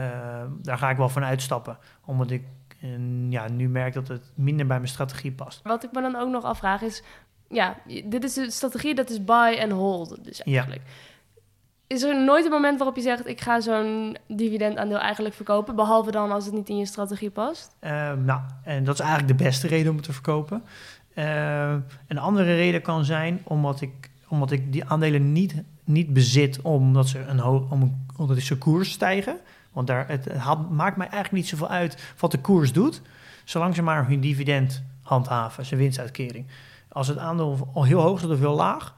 daar ga ik wel van uitstappen. Omdat ik... En ja, nu merk dat het minder bij mijn strategie past. Wat ik me dan ook nog afvraag is... ja, dit is de strategie, dat is buy and hold dus eigenlijk. Ja. Is er nooit een moment waarop je zegt... ik ga zo'n dividendaandeel eigenlijk verkopen... behalve dan als het niet in je strategie past? Uh, nou, en dat is eigenlijk de beste reden om het te verkopen. Uh, een andere reden kan zijn... omdat ik, omdat ik die aandelen niet, niet bezit... omdat ze een ho- om, omdat ze koers stijgen... Want daar, het haalt, maakt mij eigenlijk niet zoveel uit wat de koers doet... zolang ze maar hun dividend handhaven, zijn winstuitkering. Als het aandeel al heel hoog staat of heel laag...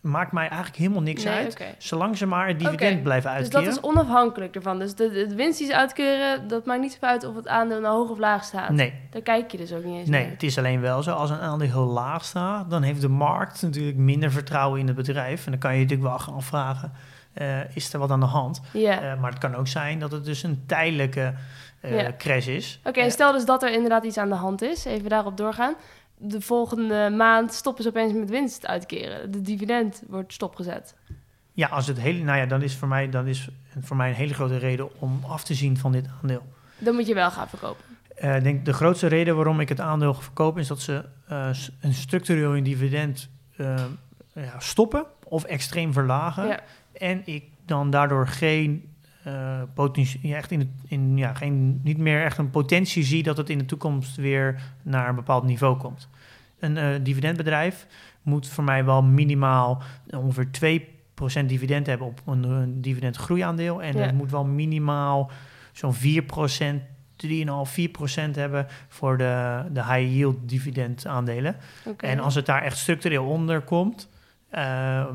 maakt mij eigenlijk helemaal niks nee, uit... Okay. zolang ze maar het dividend okay. blijven uitkeren. Dus dat is onafhankelijk ervan. Dus de, de, de winst die ze uitkeren, dat maakt niet zoveel uit... of het aandeel nou hoog of laag staat. Nee. Daar kijk je dus ook niet eens Nee, naar. Het is alleen wel zo. Als een aandeel heel laag staat... dan heeft de markt natuurlijk minder vertrouwen in het bedrijf. En dan kan je je natuurlijk wel gaan afvragen... Uh, is er wat aan de hand. Yeah. Uh, maar het kan ook zijn dat het dus een tijdelijke uh, yeah. crash is. Oké, okay, uh, stel dus dat er inderdaad iets aan de hand is. Even daarop doorgaan. De volgende maand stoppen ze opeens met winst uitkeren. De dividend wordt stopgezet. Ja, als het hele, nou ja, dan is voor mij, dan is voor mij een hele grote reden om af te zien van dit aandeel. Dan moet je wel gaan verkopen. Uh, ik denk de grootste reden waarom ik het aandeel verkoop... is dat ze uh, een structureel dividend uh, ja, stoppen of extreem verlagen... Yeah. En ik dan daardoor geen, uh, potentie, ja, echt in de, in, ja, geen, niet meer echt een potentie zie... dat het in de toekomst weer naar een bepaald niveau komt. Een uh, dividendbedrijf moet voor mij wel minimaal ongeveer twee procent dividend hebben... op een, een dividendgroeiaandeel. En ja. het moet wel minimaal zo'n vier procent, drie komma vijf, vier procent hebben... voor de, de high yield dividend aandelen. Okay. En als het daar echt structureel onder komt... Uh,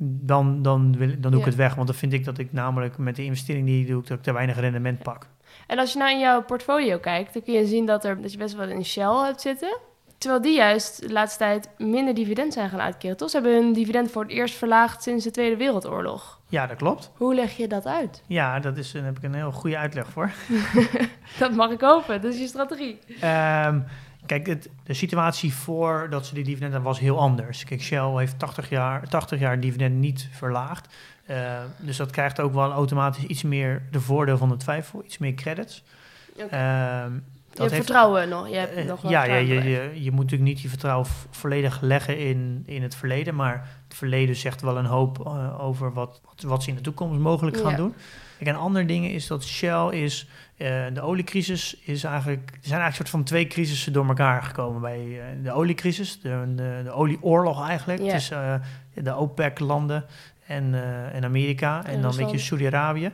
Dan, dan, wil, dan doe ik ja. het weg. Want dan vind ik dat ik namelijk met de investering die ik doe... dat ik te weinig rendement pak. En als je nou in jouw portfolio kijkt... dan kun je zien dat, er, dat je best wel in Shell hebt zitten. Terwijl die juist de laatste tijd minder dividend zijn gaan uitkeren. Toch? Ze hebben hun dividend voor het eerst verlaagd sinds de Tweede Wereldoorlog. Ja, dat klopt. Hoe leg je dat uit? Ja, dat is, daar heb ik een heel goede uitleg voor. Dat mag ik hopen. Dat is je strategie. Um, Kijk, het, de situatie voordat ze die dividend hadden was heel anders. Kijk, Shell heeft tachtig jaar, tachtig jaar dividend niet verlaagd. Uh, dus dat krijgt ook wel automatisch iets meer de voordeel van de twijfel, iets meer credits. Okay. Uh, dat je heeft, vertrouwen nog, je hebt uh, nog wel ja, ja je, je, je moet natuurlijk niet je vertrouwen v- volledig leggen in, in het verleden. Maar het verleden zegt wel een hoop uh, over wat, wat, wat ze in de toekomst mogelijk gaan ja. doen. Kijk, een ander ding is dat Shell is... Uh, de oliecrisis is eigenlijk... Er zijn eigenlijk soort van twee crisissen door elkaar gekomen. Bij uh, de oliecrisis, de, de, de olieoorlog eigenlijk. Yeah. Tussen uh, de OPEC-landen en, uh, en Amerika. En, en dan een beetje Saudi-Arabië.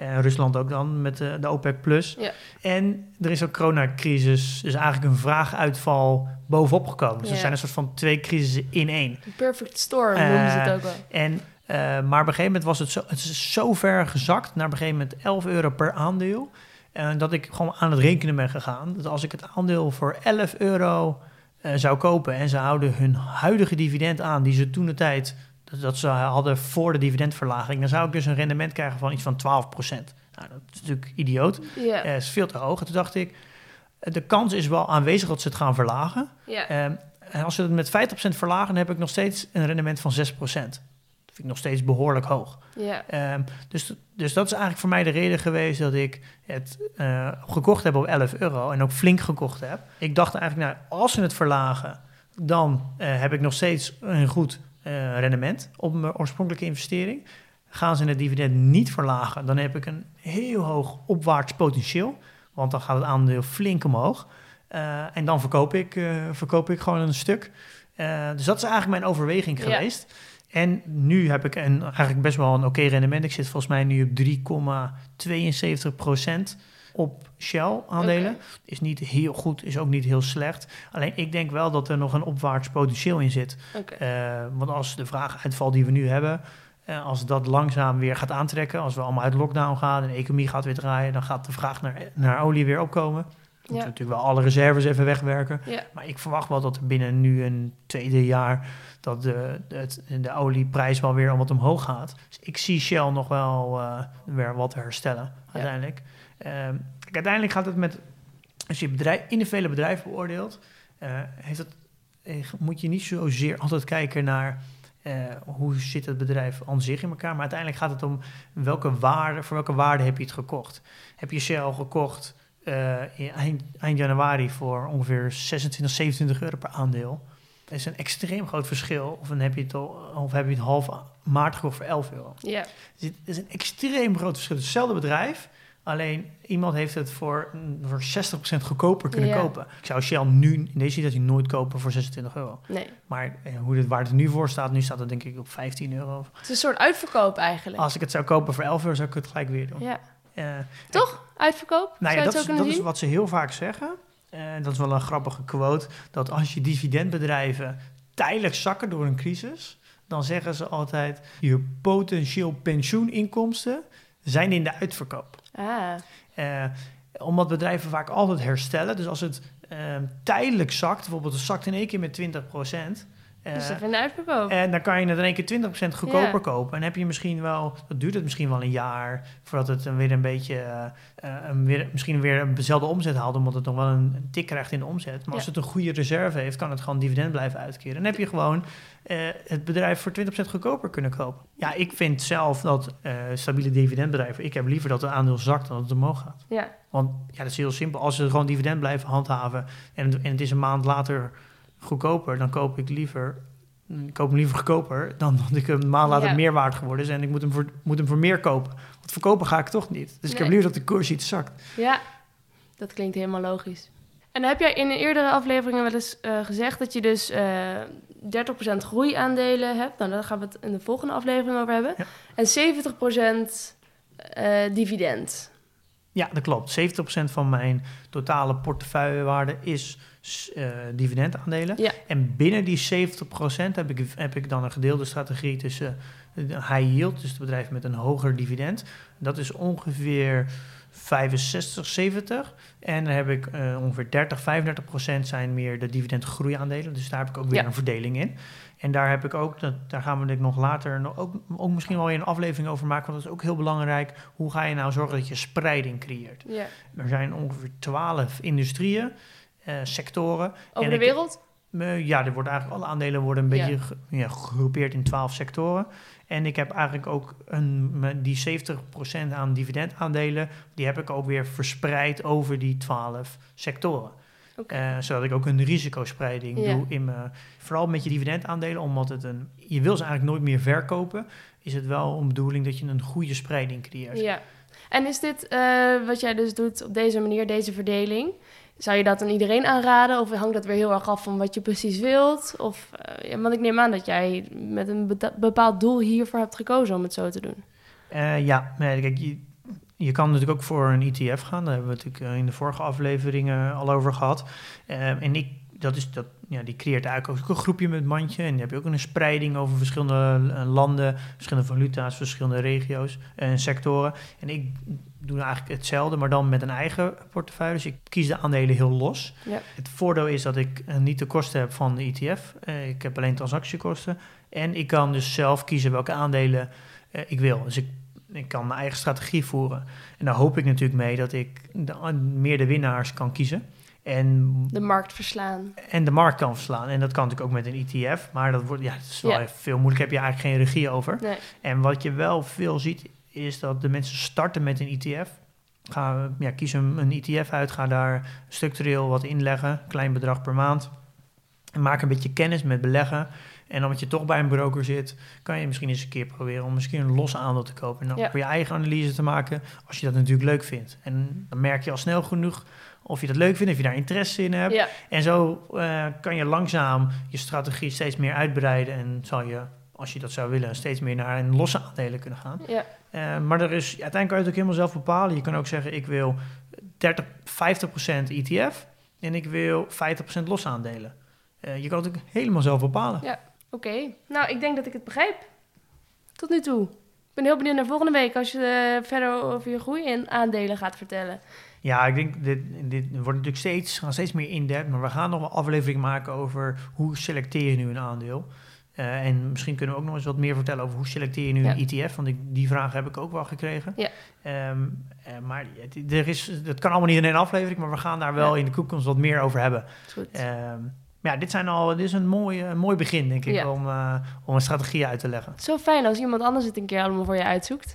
En Rusland ook dan met de, de OPEC Plus. Ja. En er is ook coronacrisis. Dus eigenlijk een vraaguitval bovenop gekomen. Dus ja. Er zijn een soort van twee crisissen in één. Perfect storm uh, noemen ze het ook wel. En, uh, maar op een gegeven moment was het zo, het is zo ver gezakt... naar op een gegeven moment elf euro per aandeel... en dat ik gewoon aan het rekenen ben gegaan... dat als ik het aandeel voor elf euro uh, zou kopen... en ze houden hun huidige dividend aan... die ze toen de tijd... dat ze hadden voor de dividendverlaging... dan zou ik dus een rendement krijgen van iets van twaalf procent. Nou, dat is natuurlijk idioot. Yeah. Uh, is veel te hoog. En toen dacht ik... de kans is wel aanwezig dat ze het gaan verlagen. Yeah. Um, en als ze het met vijftig procent verlagen... dan heb ik nog steeds een rendement van zes procent. Dat vind ik nog steeds behoorlijk hoog. Yeah. Um, dus, dus dat is eigenlijk voor mij de reden geweest... dat ik het uh, gekocht heb op elf euro... en ook flink gekocht heb. Ik dacht eigenlijk, nou, als ze het verlagen... dan uh, heb ik nog steeds een goed... Uh, rendement op mijn oorspronkelijke investering. Gaan ze het dividend niet verlagen... dan heb ik een heel hoog opwaarts potentieel. Want dan gaat het aandeel flink omhoog. Uh, en dan verkoop ik, uh, verkoop ik gewoon een stuk. Uh, dus dat is eigenlijk mijn overweging geweest. Ja. En nu heb ik een, eigenlijk best wel een oké rendement. Ik zit volgens mij nu op drie komma zeventwee twee procent op Shell-aandelen. Okay. Is niet heel goed, is ook niet heel slecht. Alleen ik denk wel dat er nog een opwaarts potentieel in zit. Okay. Uh, want als de vraaguitval die we nu hebben... Uh, als dat langzaam weer gaat aantrekken... als we allemaal uit lockdown gaan en de economie gaat weer draaien... dan gaat de vraag naar, naar olie weer opkomen. Dan ja. moeten we natuurlijk wel alle reserves even wegwerken. Ja. Maar ik verwacht wel dat er binnen nu een tweede jaar... dat de, de, de olieprijs wel weer wat omhoog gaat. Dus ik zie Shell nog wel uh, weer wat herstellen uiteindelijk... Ja. Um, kijk, uiteindelijk gaat het met... als je bedrijf, individuele bedrijven beoordeelt... Uh, heeft dat, moet je niet zozeer altijd kijken naar... Uh, hoe zit het bedrijf aan zich in elkaar... maar uiteindelijk gaat het om... welke waarde, voor welke waarde heb je het gekocht? Heb je Shell gekocht... Uh, in eind, eind januari voor ongeveer zesentwintig, zevenentwintig euro per aandeel... dat is een extreem groot verschil... of, dan heb, je het al, of heb je het half maart gekocht voor elf euro. Yeah. Dus het is een extreem groot verschil. Het is hetzelfde bedrijf... alleen iemand heeft het voor, voor zestig procent goedkoper kunnen yeah. kopen. Ik zou Shell nu in deze situatie nooit kopen voor zesentwintig euro. Nee. Maar eh, hoe dit, waar het nu voor staat, nu staat het denk ik op vijftien euro. Het is een soort uitverkoop eigenlijk. Als ik het zou kopen voor elf euro, zou ik het gelijk weer doen. Ja. Uh, Toch? Uitverkoop? Nou ja, dat is, dat is wat ze heel vaak zeggen. Uh, dat is wel een grappige quote. Dat als je dividendbedrijven tijdelijk zakken door een crisis... dan zeggen ze altijd... je potentieel pensioeninkomsten zijn in de uitverkoop. Ah. Uh, omdat bedrijven vaak altijd herstellen. Dus als het uh, tijdelijk zakt, bijvoorbeeld het zakt in één keer met twintig procent. Uh, dus dat in de uitverkoop. En dan kan je het in één keer twintig procent goedkoper yeah. kopen. En heb je misschien wel, dat duurt het misschien wel een jaar... voordat het dan weer een beetje, uh, een weer, misschien weer dezelfde omzet haalt... omdat het nog wel een, een tik krijgt in de omzet. Maar ja. als het een goede reserve heeft, kan het gewoon dividend blijven uitkeren. En heb je gewoon uh, het bedrijf voor twintig procent goedkoper kunnen kopen. Ja, ik vind zelf dat uh, stabiele dividendbedrijven... ik heb liever dat het aandeel zakt dan dat het omhoog gaat. Ja. Want ja, dat is heel simpel. Als ze gewoon dividend blijven handhaven... en, en het is een maand later... goedkoper, dan koop ik liever... ik koop hem liever goedkoper... dan dat ik een maand later ja. meer waard geworden is... en ik moet hem, voor, moet hem voor meer kopen. Want verkopen ga ik toch niet. Dus nee. Ik heb liever dat de koers iets zakt. Ja, dat klinkt helemaal logisch. En heb jij in eerdere afleveringen wel eens uh, gezegd... dat je dus uh, dertig procent groeiaandelen hebt. Nou, daar gaan we het in de volgende aflevering over hebben. Ja. En zeventig procent uh, dividend. Ja, dat klopt. zeventig procent van mijn totale portefeuillewaarde is... Uh, dividendaandelen. Ja. En binnen die zeventig procent heb ik, heb ik dan een gedeelde strategie tussen high yield, dus het bedrijf met een hoger dividend. Dat is ongeveer vijfenzestig, zeventig. En dan heb ik uh, ongeveer dertig, vijfendertig procent zijn meer de dividendgroeiaandelen. Dus daar heb ik ook weer ja. een verdeling in. En daar heb ik ook, dat, daar gaan we nog later ook, ook misschien wel weer een aflevering over maken, want dat is ook heel belangrijk. Hoe ga je nou zorgen dat je spreiding creëert? Ja. Er zijn ongeveer twaalf industrieën. Uh, sectoren. Over en de ik, wereld? Uh, ja, er worden eigenlijk alle aandelen worden een ja. beetje ge, ja, gegroepeerd in twaalf sectoren. En ik heb eigenlijk ook een, die zeventig procent aan dividendaandelen, die heb ik ook weer verspreid over die twaalf sectoren. Okay. Uh, zodat ik ook een risicospreiding ja. doe. In mijn, vooral met je dividendaandelen, omdat het een, je wil ze eigenlijk nooit meer verkopen, is het wel een bedoeling dat je een goede spreiding creëert. Ja. En is dit uh, wat jij dus doet op deze manier, deze verdeling... zou je dat aan iedereen aanraden? Of hangt dat weer heel erg af van wat je precies wilt? Of, uh, ja, want ik neem aan dat jij met een bepaald doel hiervoor hebt gekozen om het zo te doen. Uh, ja, nee, kijk, je, Je kan natuurlijk ook voor een E T F gaan. Daar hebben we natuurlijk in de vorige afleveringen al over gehad. Uh, en ik, dat is, dat, ja, die creëert eigenlijk ook een groepje met mandje. En dan heb je ook een spreiding over verschillende landen, verschillende valuta's, verschillende regio's en sectoren. En ik doe eigenlijk hetzelfde, maar dan met een eigen portefeuille. Dus ik kies de aandelen heel los. Ja. Het voordeel is dat ik niet de kosten heb van de E T F. Uh, ik heb alleen transactiekosten. En ik kan dus zelf kiezen welke aandelen uh, ik wil. Dus ik Ik kan mijn eigen strategie voeren. En daar hoop ik natuurlijk mee dat ik de, meer de winnaars kan kiezen. En de markt verslaan. En de markt kan verslaan. En dat kan natuurlijk ook met een E T F. Maar dat wordt ja, het is wel ja. veel moeilijker. Heb je eigenlijk geen regie over. Nee. En wat je wel veel ziet, is dat de mensen starten met een E T F. Gaan, ja, kies een, een E T F uit. Ga daar structureel wat inleggen. Klein bedrag per maand. En maak een beetje kennis met beleggen. En omdat je toch bij een broker zit, kan je misschien eens een keer proberen om misschien een los aandeel te kopen. En dan ja. voor je eigen analyse te maken, als je dat natuurlijk leuk vindt. En dan merk je al snel genoeg of je dat leuk vindt, of je daar interesse in hebt. Ja. En zo uh, kan je langzaam je strategie steeds meer uitbreiden. En zal je, als je dat zou willen, steeds meer naar een losse aandelen kunnen gaan. Ja. Uh, maar er is, uiteindelijk kan je het ook helemaal zelf bepalen. Je kan ook zeggen, ik wil dertig, vijftig procent E T F en ik wil vijftig procent los aandelen. Uh, je kan het ook helemaal zelf bepalen. Ja. Oké, okay. Nou, ik denk dat ik het begrijp. Tot nu toe. Ik ben heel benieuwd naar volgende week als je uh, verder over je groei en aandelen gaat vertellen. Ja, ik denk, dit, dit wordt natuurlijk steeds, gaan steeds meer in-depth, maar we gaan nog een aflevering maken over hoe selecteer je nu een aandeel. Uh, en misschien kunnen we ook nog eens wat meer vertellen over hoe selecteer je nu ja. een E T F, want ik, die vraag heb ik ook wel gekregen. Ja. Um, uh, maar het, er is, dat kan allemaal niet in één aflevering, maar we gaan daar wel ja. in de toekomst wat meer over hebben. Goed. Um, Ja, dit, zijn al, dit is een mooi, een mooi begin, denk ik, ja. om, uh, om een strategie uit te leggen. Zo fijn als iemand anders het een keer allemaal voor je uitzoekt.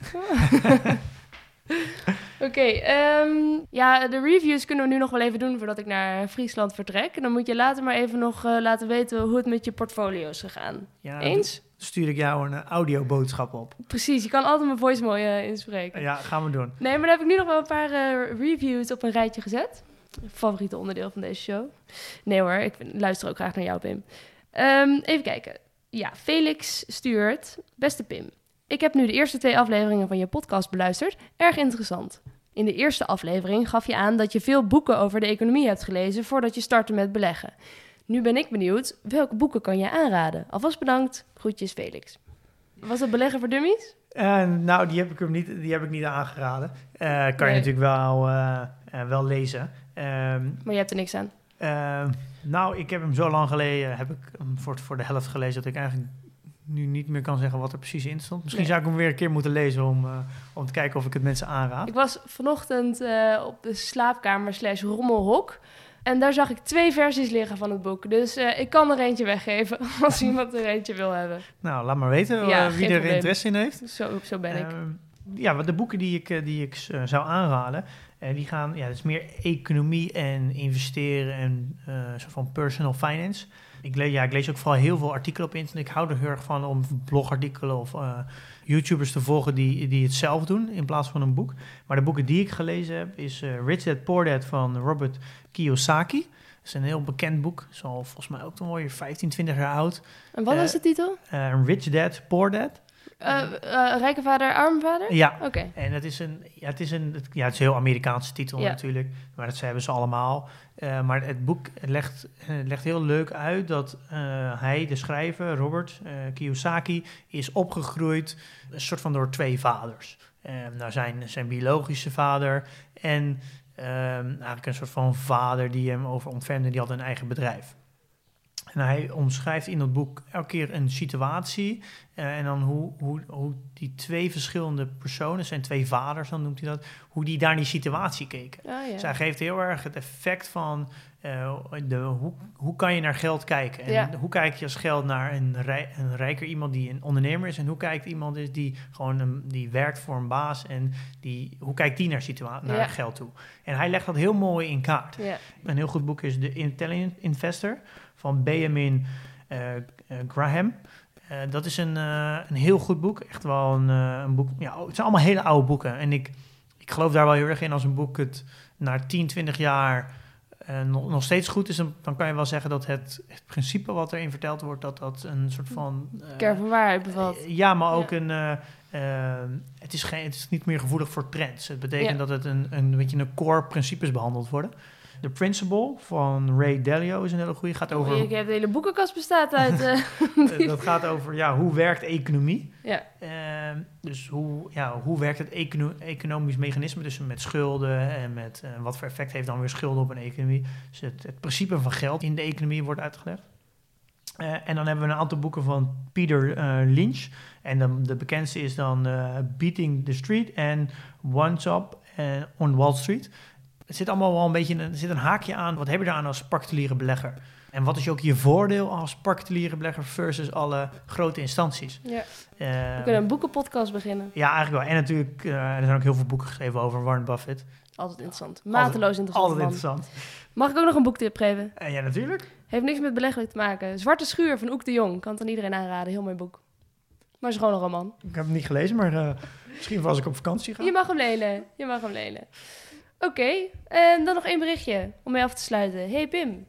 Oké, um, ja, de reviews kunnen we nu nog wel even doen voordat ik naar Friesland vertrek. En dan moet je later maar even nog uh, laten weten hoe het met je portfolio is gegaan. Ja, eens? Stuur ik jou een uh, audioboodschap op. Precies, je kan altijd mijn voicemail uh, inspreken. Ja, gaan we doen. Nee, maar dan heb ik nu nog wel een paar uh, reviews op een rijtje gezet. Favoriete onderdeel van deze show. Nee hoor, ik luister ook graag naar jou, Pim. Um, even kijken. Ja, Felix stuurt... Beste Pim, ik heb nu de eerste twee afleveringen van je podcast beluisterd. Erg interessant. In de eerste aflevering gaf je aan dat je veel boeken over de economie hebt gelezen voordat je startte met beleggen. Nu ben ik benieuwd, welke boeken kan je aanraden? Alvast bedankt. Groetjes, Felix. Was dat Beleggen voor Dummies? Uh, nou, die heb ik hem niet, die heb ik niet aangeraden. Uh, kan nee. je natuurlijk wel, uh, uh, wel lezen... Um, maar je hebt er niks aan. Uh, nou, ik heb hem zo lang geleden, heb ik hem voor, voor de helft gelezen, dat ik eigenlijk nu niet meer kan zeggen wat er precies in stond. Misschien nee. zou ik hem weer een keer moeten lezen om, uh, om te kijken of ik het mensen aanraad. Ik was vanochtend uh, op de slaapkamer slash rommelhok en daar zag ik twee versies liggen van het boek. Dus uh, ik kan er eentje weggeven als iemand er eentje wil hebben. Nou, laat maar weten ja, uh, wie er probleem. interesse in heeft. Zo, zo ben ik. Uh, ja, de boeken die ik, die ik uh, zou aanraden... En die gaan, ja, dat is meer economie en investeren en uh, soort van personal finance. Ik, le- ja, ik lees ook vooral heel veel artikelen op internet. Ik hou er heel erg van om blogartikelen of uh, YouTubers te volgen die, die het zelf doen in plaats van een boek. Maar de boeken die ik gelezen heb is uh, Rich Dad Poor Dad van Robert Kiyosaki. Dat is een heel bekend boek. Dat is al volgens mij ook alweer vijftien, twintig jaar oud. En wat uh, is de titel? Uh, Rich Dad Poor Dad. Uh, uh, rijke vader, arme vader? Ja, okay. En dat is een, ja, het is een, ja, het is een heel Amerikaanse titel ja. natuurlijk, maar dat hebben ze allemaal. Uh, maar het boek legt, legt heel leuk uit dat uh, hij, de schrijver, Robert uh, Kiyosaki, is opgegroeid een soort van door twee vaders. Uh, nou, zijn, zijn biologische vader en uh, eigenlijk een soort van vader die hem over ontfermde, die had een eigen bedrijf. En hij omschrijft in dat boek elke keer een situatie. Uh, en dan hoe, hoe, hoe die twee verschillende personen, zijn twee vaders, dan noemt hij dat, hoe die naar die situatie keken. Oh, ja. Dus hij geeft heel erg het effect van uh, de, hoe, hoe kan je naar geld kijken. En ja. hoe kijk je als geld naar een, rij, een rijker iemand die een ondernemer is. En hoe kijkt iemand is die gewoon een, die werkt voor een baas. En die, hoe kijkt die naar, situa- naar ja. geld toe. En hij legt dat heel mooi in kaart. Ja. Een heel goed boek is The Intelligent Investor van Benjamin uh, Graham. Uh, dat is een, uh, een heel goed boek. Echt wel een, uh, een boek. Ja, het zijn allemaal hele oude boeken. En ik, ik geloof daar wel heel erg in als een boek het na tien, twintig jaar uh, nog, nog steeds goed is, dan kan je wel zeggen dat het, het principe wat erin verteld wordt, dat dat een soort van... Uh, kern van waarheid bevat. Uh, ja, maar ook ja. een... Uh, Uh, het, is geen, het is niet meer gevoelig voor trends. Het betekent ja. dat het een, een beetje een core principes behandeld worden. The Principle van Ray Dalio is een hele goede. Gaat over. Ik heb de hele boekenkast bestaat uit. Uh, dat gaat over ja, hoe werkt economie? Ja. Uh, dus hoe, ja, hoe werkt het econo- economisch mechanisme? Dus met schulden en met uh, wat voor effect heeft dan weer schulden op een economie? Dus het, het principe van geld in de economie wordt uitgelegd. Uh, en dan hebben we een aantal boeken van Peter uh, Lynch. En de, de bekendste is dan uh, Beating the Street en Once Up uh, on Wall Street. Het zit allemaal wel een beetje er zit een haakje aan. Wat heb je daar aan als particuliere belegger? En wat is ook je voordeel als particuliere belegger versus alle grote instanties? Ja. Uh, we kunnen een boekenpodcast beginnen. Ja, eigenlijk wel. En natuurlijk, uh, er zijn ook heel veel boeken geschreven over Warren Buffett. Altijd interessant. Mateloos altijd, interessant. Altijd man. Interessant. Mag ik ook nog een boektip geven? Uh, ja, natuurlijk. Heeft niks met beleggen te maken. Zwarte Schuur van Oek de Jong. Kan het aan iedereen aanraden. Heel mooi boek. Maar het is gewoon een roman. Ik heb hem niet gelezen, maar uh, misschien was ik op vakantie ga. Je mag hem lenen. Je mag hem lenen. Oké. Okay. En dan nog één berichtje om mee af te sluiten. Hey Pim.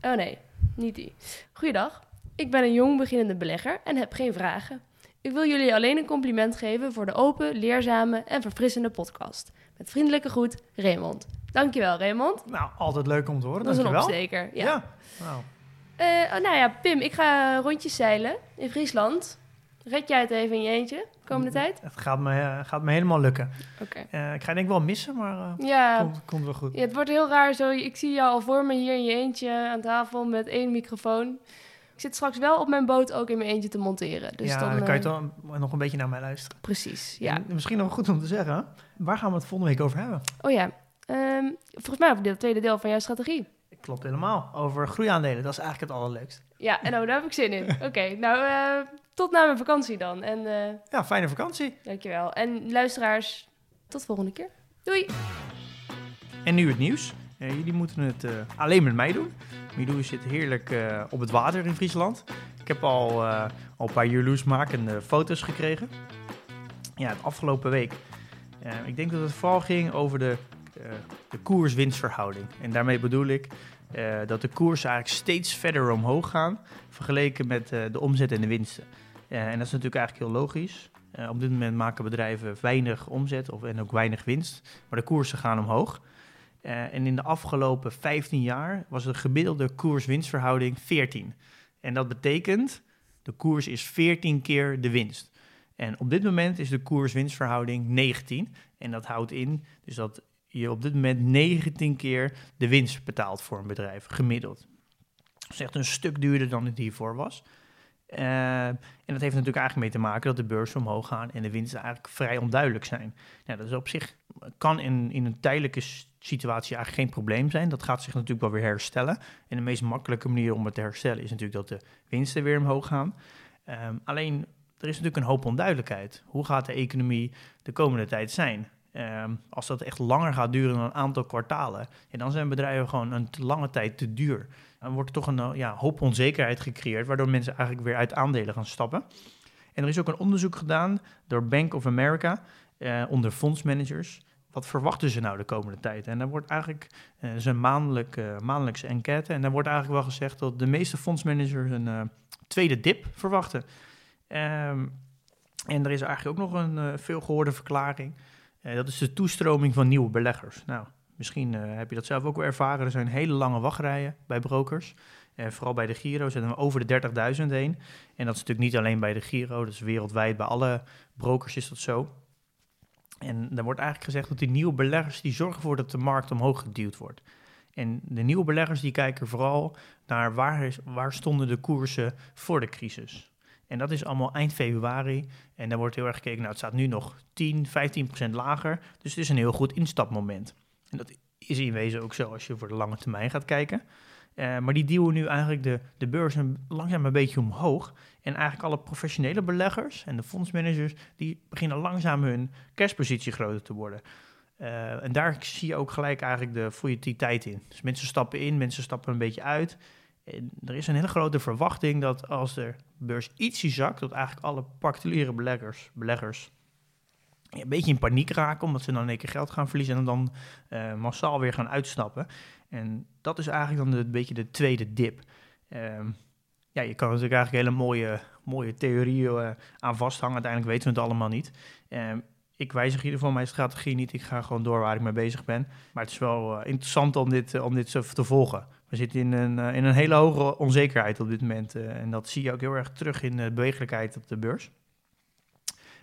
Oh nee, niet die. Goeiedag. Ik ben een jong beginnende belegger en heb geen vragen. Ik wil jullie alleen een compliment geven voor de open, leerzame en verfrissende podcast. Met vriendelijke groet, Raymond. Dankjewel, Raymond. Nou, altijd leuk om te horen. Dat is een opsteker. Ja. ja. Wow. Uh, oh, nou ja, Pim, ik ga rondjes zeilen in Friesland. Red jij het even in je eentje de komende tijd? Het gaat me, uh, gaat me helemaal lukken. Okay. Uh, ik ga denk ik wel missen, maar het uh, ja. komt, komt wel goed. Ja, het wordt heel raar zo. Ik zie jou al voor me hier in je eentje aan tafel met één microfoon. Ik zit straks wel op mijn boot ook in mijn eentje te monteren. Dus ja, dan, dan kan je dan nog een beetje naar mij luisteren. Precies, ja. En misschien nog goed om te zeggen, waar gaan we het volgende week over hebben? Oh ja, um, volgens mij over het tweede deel van jouw strategie. Klopt helemaal. Over groeiaandelen, dat is eigenlijk het allerleukste. Ja, en nou, daar heb ik zin in. Oké, okay, nou, uh, tot na mijn vakantie dan. En, uh, ja, fijne vakantie. Dankjewel. En luisteraars, tot volgende keer. Doei! En nu het nieuws. Uh, jullie moeten het uh, alleen met mij doen. Milou zit heerlijk uh, op het water in Friesland. Ik heb al, uh, al een paar jaloersmakende foto's gekregen. Ja, de afgelopen week. Uh, ik denk dat het vooral ging over de, uh, de koers-winstverhouding. En daarmee bedoel ik uh, dat de koersen eigenlijk steeds verder omhoog gaan, vergeleken met uh, de omzet en de winsten. Uh, en dat is natuurlijk eigenlijk heel logisch. Uh, op dit moment maken bedrijven weinig omzet of, en ook weinig winst. Maar de koersen gaan omhoog. Uh, en in de afgelopen vijftien jaar was de gemiddelde koers-winstverhouding veertien. En dat betekent, de koers is veertien keer de winst. En op dit moment is de koers-winstverhouding negentien. En dat houdt in dus dat je op dit moment negentien keer de winst betaalt voor een bedrijf, gemiddeld. Dat is echt een stuk duurder dan het hiervoor was. Uh, en dat heeft natuurlijk eigenlijk mee te maken dat de beurzen omhoog gaan en de winsten eigenlijk vrij onduidelijk zijn. Nou, dat is op zich, kan in, in een tijdelijke situatie eigenlijk geen probleem zijn. Dat gaat zich natuurlijk wel weer herstellen. En de meest makkelijke manier om het te herstellen is natuurlijk dat de winsten weer omhoog gaan. Um, alleen, er is natuurlijk een hoop onduidelijkheid. Hoe gaat de economie de komende tijd zijn? Um, als dat echt langer gaat duren dan een aantal kwartalen, ja, dan zijn bedrijven gewoon een te lange tijd te duur. Dan wordt er toch een ja, hoop onzekerheid gecreëerd, waardoor mensen eigenlijk weer uit aandelen gaan stappen. En er is ook een onderzoek gedaan door Bank of America eh, onder fondsmanagers. Wat verwachten ze nou de komende tijd? En daar wordt eigenlijk, eh, dat is een maandelijk, uh, maandelijkse enquête, en daar wordt eigenlijk wel gezegd dat de meeste fondsmanagers een uh, tweede dip verwachten. Um, en er is eigenlijk ook nog een uh, veelgehoorde verklaring. Uh, dat is de toestroming van nieuwe beleggers. Nou, misschien uh, heb je dat zelf ook wel ervaren. Er zijn hele lange wachtrijen bij brokers. Uh, vooral bij de Giro zitten we over de dertigduizend heen. En dat is natuurlijk niet alleen bij de Giro. Dat is wereldwijd bij alle brokers is dat zo. En daar wordt eigenlijk gezegd dat die nieuwe beleggers die zorgen ervoor dat de markt omhoog geduwd wordt. En de nieuwe beleggers die kijken vooral naar waar, is, waar stonden de koersen voor de crisis. En dat is allemaal eind februari. En daar wordt heel erg gekeken, nou het staat nu nog tien, vijftien procent lager. Dus het is een heel goed instapmoment. En dat is in wezen ook zo als je voor de lange termijn gaat kijken. Uh, maar die duwen nu eigenlijk de, de beurs langzaam een beetje omhoog. En eigenlijk alle professionele beleggers en de fondsmanagers, die beginnen langzaam hun cashpositie groter te worden. Uh, en daar zie je ook gelijk eigenlijk de volatiliteit in. Dus mensen stappen in, mensen stappen een beetje uit. Er is een hele grote verwachting dat als de beurs ietsje zakt, dat eigenlijk alle particuliere beleggers, beleggers een beetje in paniek raken, omdat ze dan in één keer geld gaan verliezen en dan uh, massaal weer gaan uitstappen. En dat is eigenlijk dan een beetje de tweede dip. Um, ja, je kan natuurlijk eigenlijk hele mooie, mooie theorieën uh, aan vasthangen. Uiteindelijk weten we het allemaal niet. Um, ik wijzig in ieder geval mijn strategie niet. Ik ga gewoon door waar ik mee bezig ben. Maar het is wel uh, interessant om dit, uh, om dit zo te volgen. We zitten in een, uh, in een hele hoge onzekerheid op dit moment. Uh, en dat zie je ook heel erg terug in de bewegelijkheid op de beurs.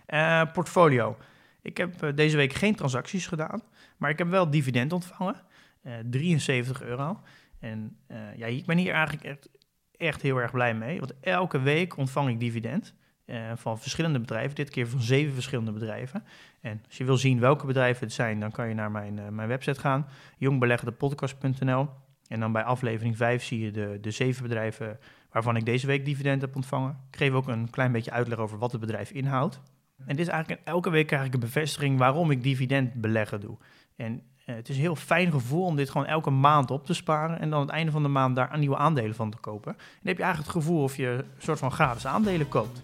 Uh, portfolio. Ik heb uh, deze week geen transacties gedaan. Maar ik heb wel dividend ontvangen. Uh, drieënzeventig euro. En uh, ja, ik ben hier eigenlijk echt, echt heel erg blij mee. Want elke week ontvang ik dividend uh, van verschillende bedrijven. Dit keer van zeven verschillende bedrijven. En als je wil zien welke bedrijven het zijn, dan kan je naar mijn, uh, mijn website gaan. jongbeleggendepodcast punt n l. En dan bij aflevering vijf zie je de, de zeven bedrijven waarvan ik deze week dividend heb ontvangen. Ik geef ook een klein beetje uitleg over wat het bedrijf inhoudt. En dit is eigenlijk elke week krijg ik een bevestiging waarom ik dividend beleggen doe. En eh, het is een heel fijn gevoel om dit gewoon elke maand op te sparen en dan aan het einde van de maand daar nieuwe aandelen van te kopen. En dan heb je eigenlijk het gevoel of je een soort van gratis aandelen koopt.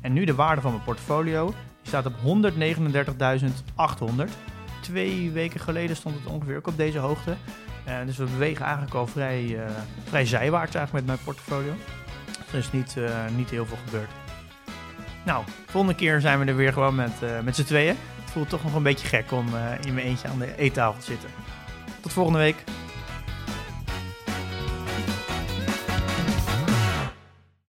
En nu de waarde van mijn portfolio, die staat op honderdnegenendertigduizend achthonderd. Twee weken geleden stond het ongeveer ook op deze hoogte. Uh, dus we bewegen eigenlijk al vrij, uh, vrij zijwaarts eigenlijk met mijn portfolio. Er is niet, uh, niet heel veel gebeurd. Nou, volgende keer zijn we er weer gewoon met, uh, met z'n tweeën. Het voelt toch nog een beetje gek om uh, in mijn eentje aan de eettafel te zitten. Tot volgende week.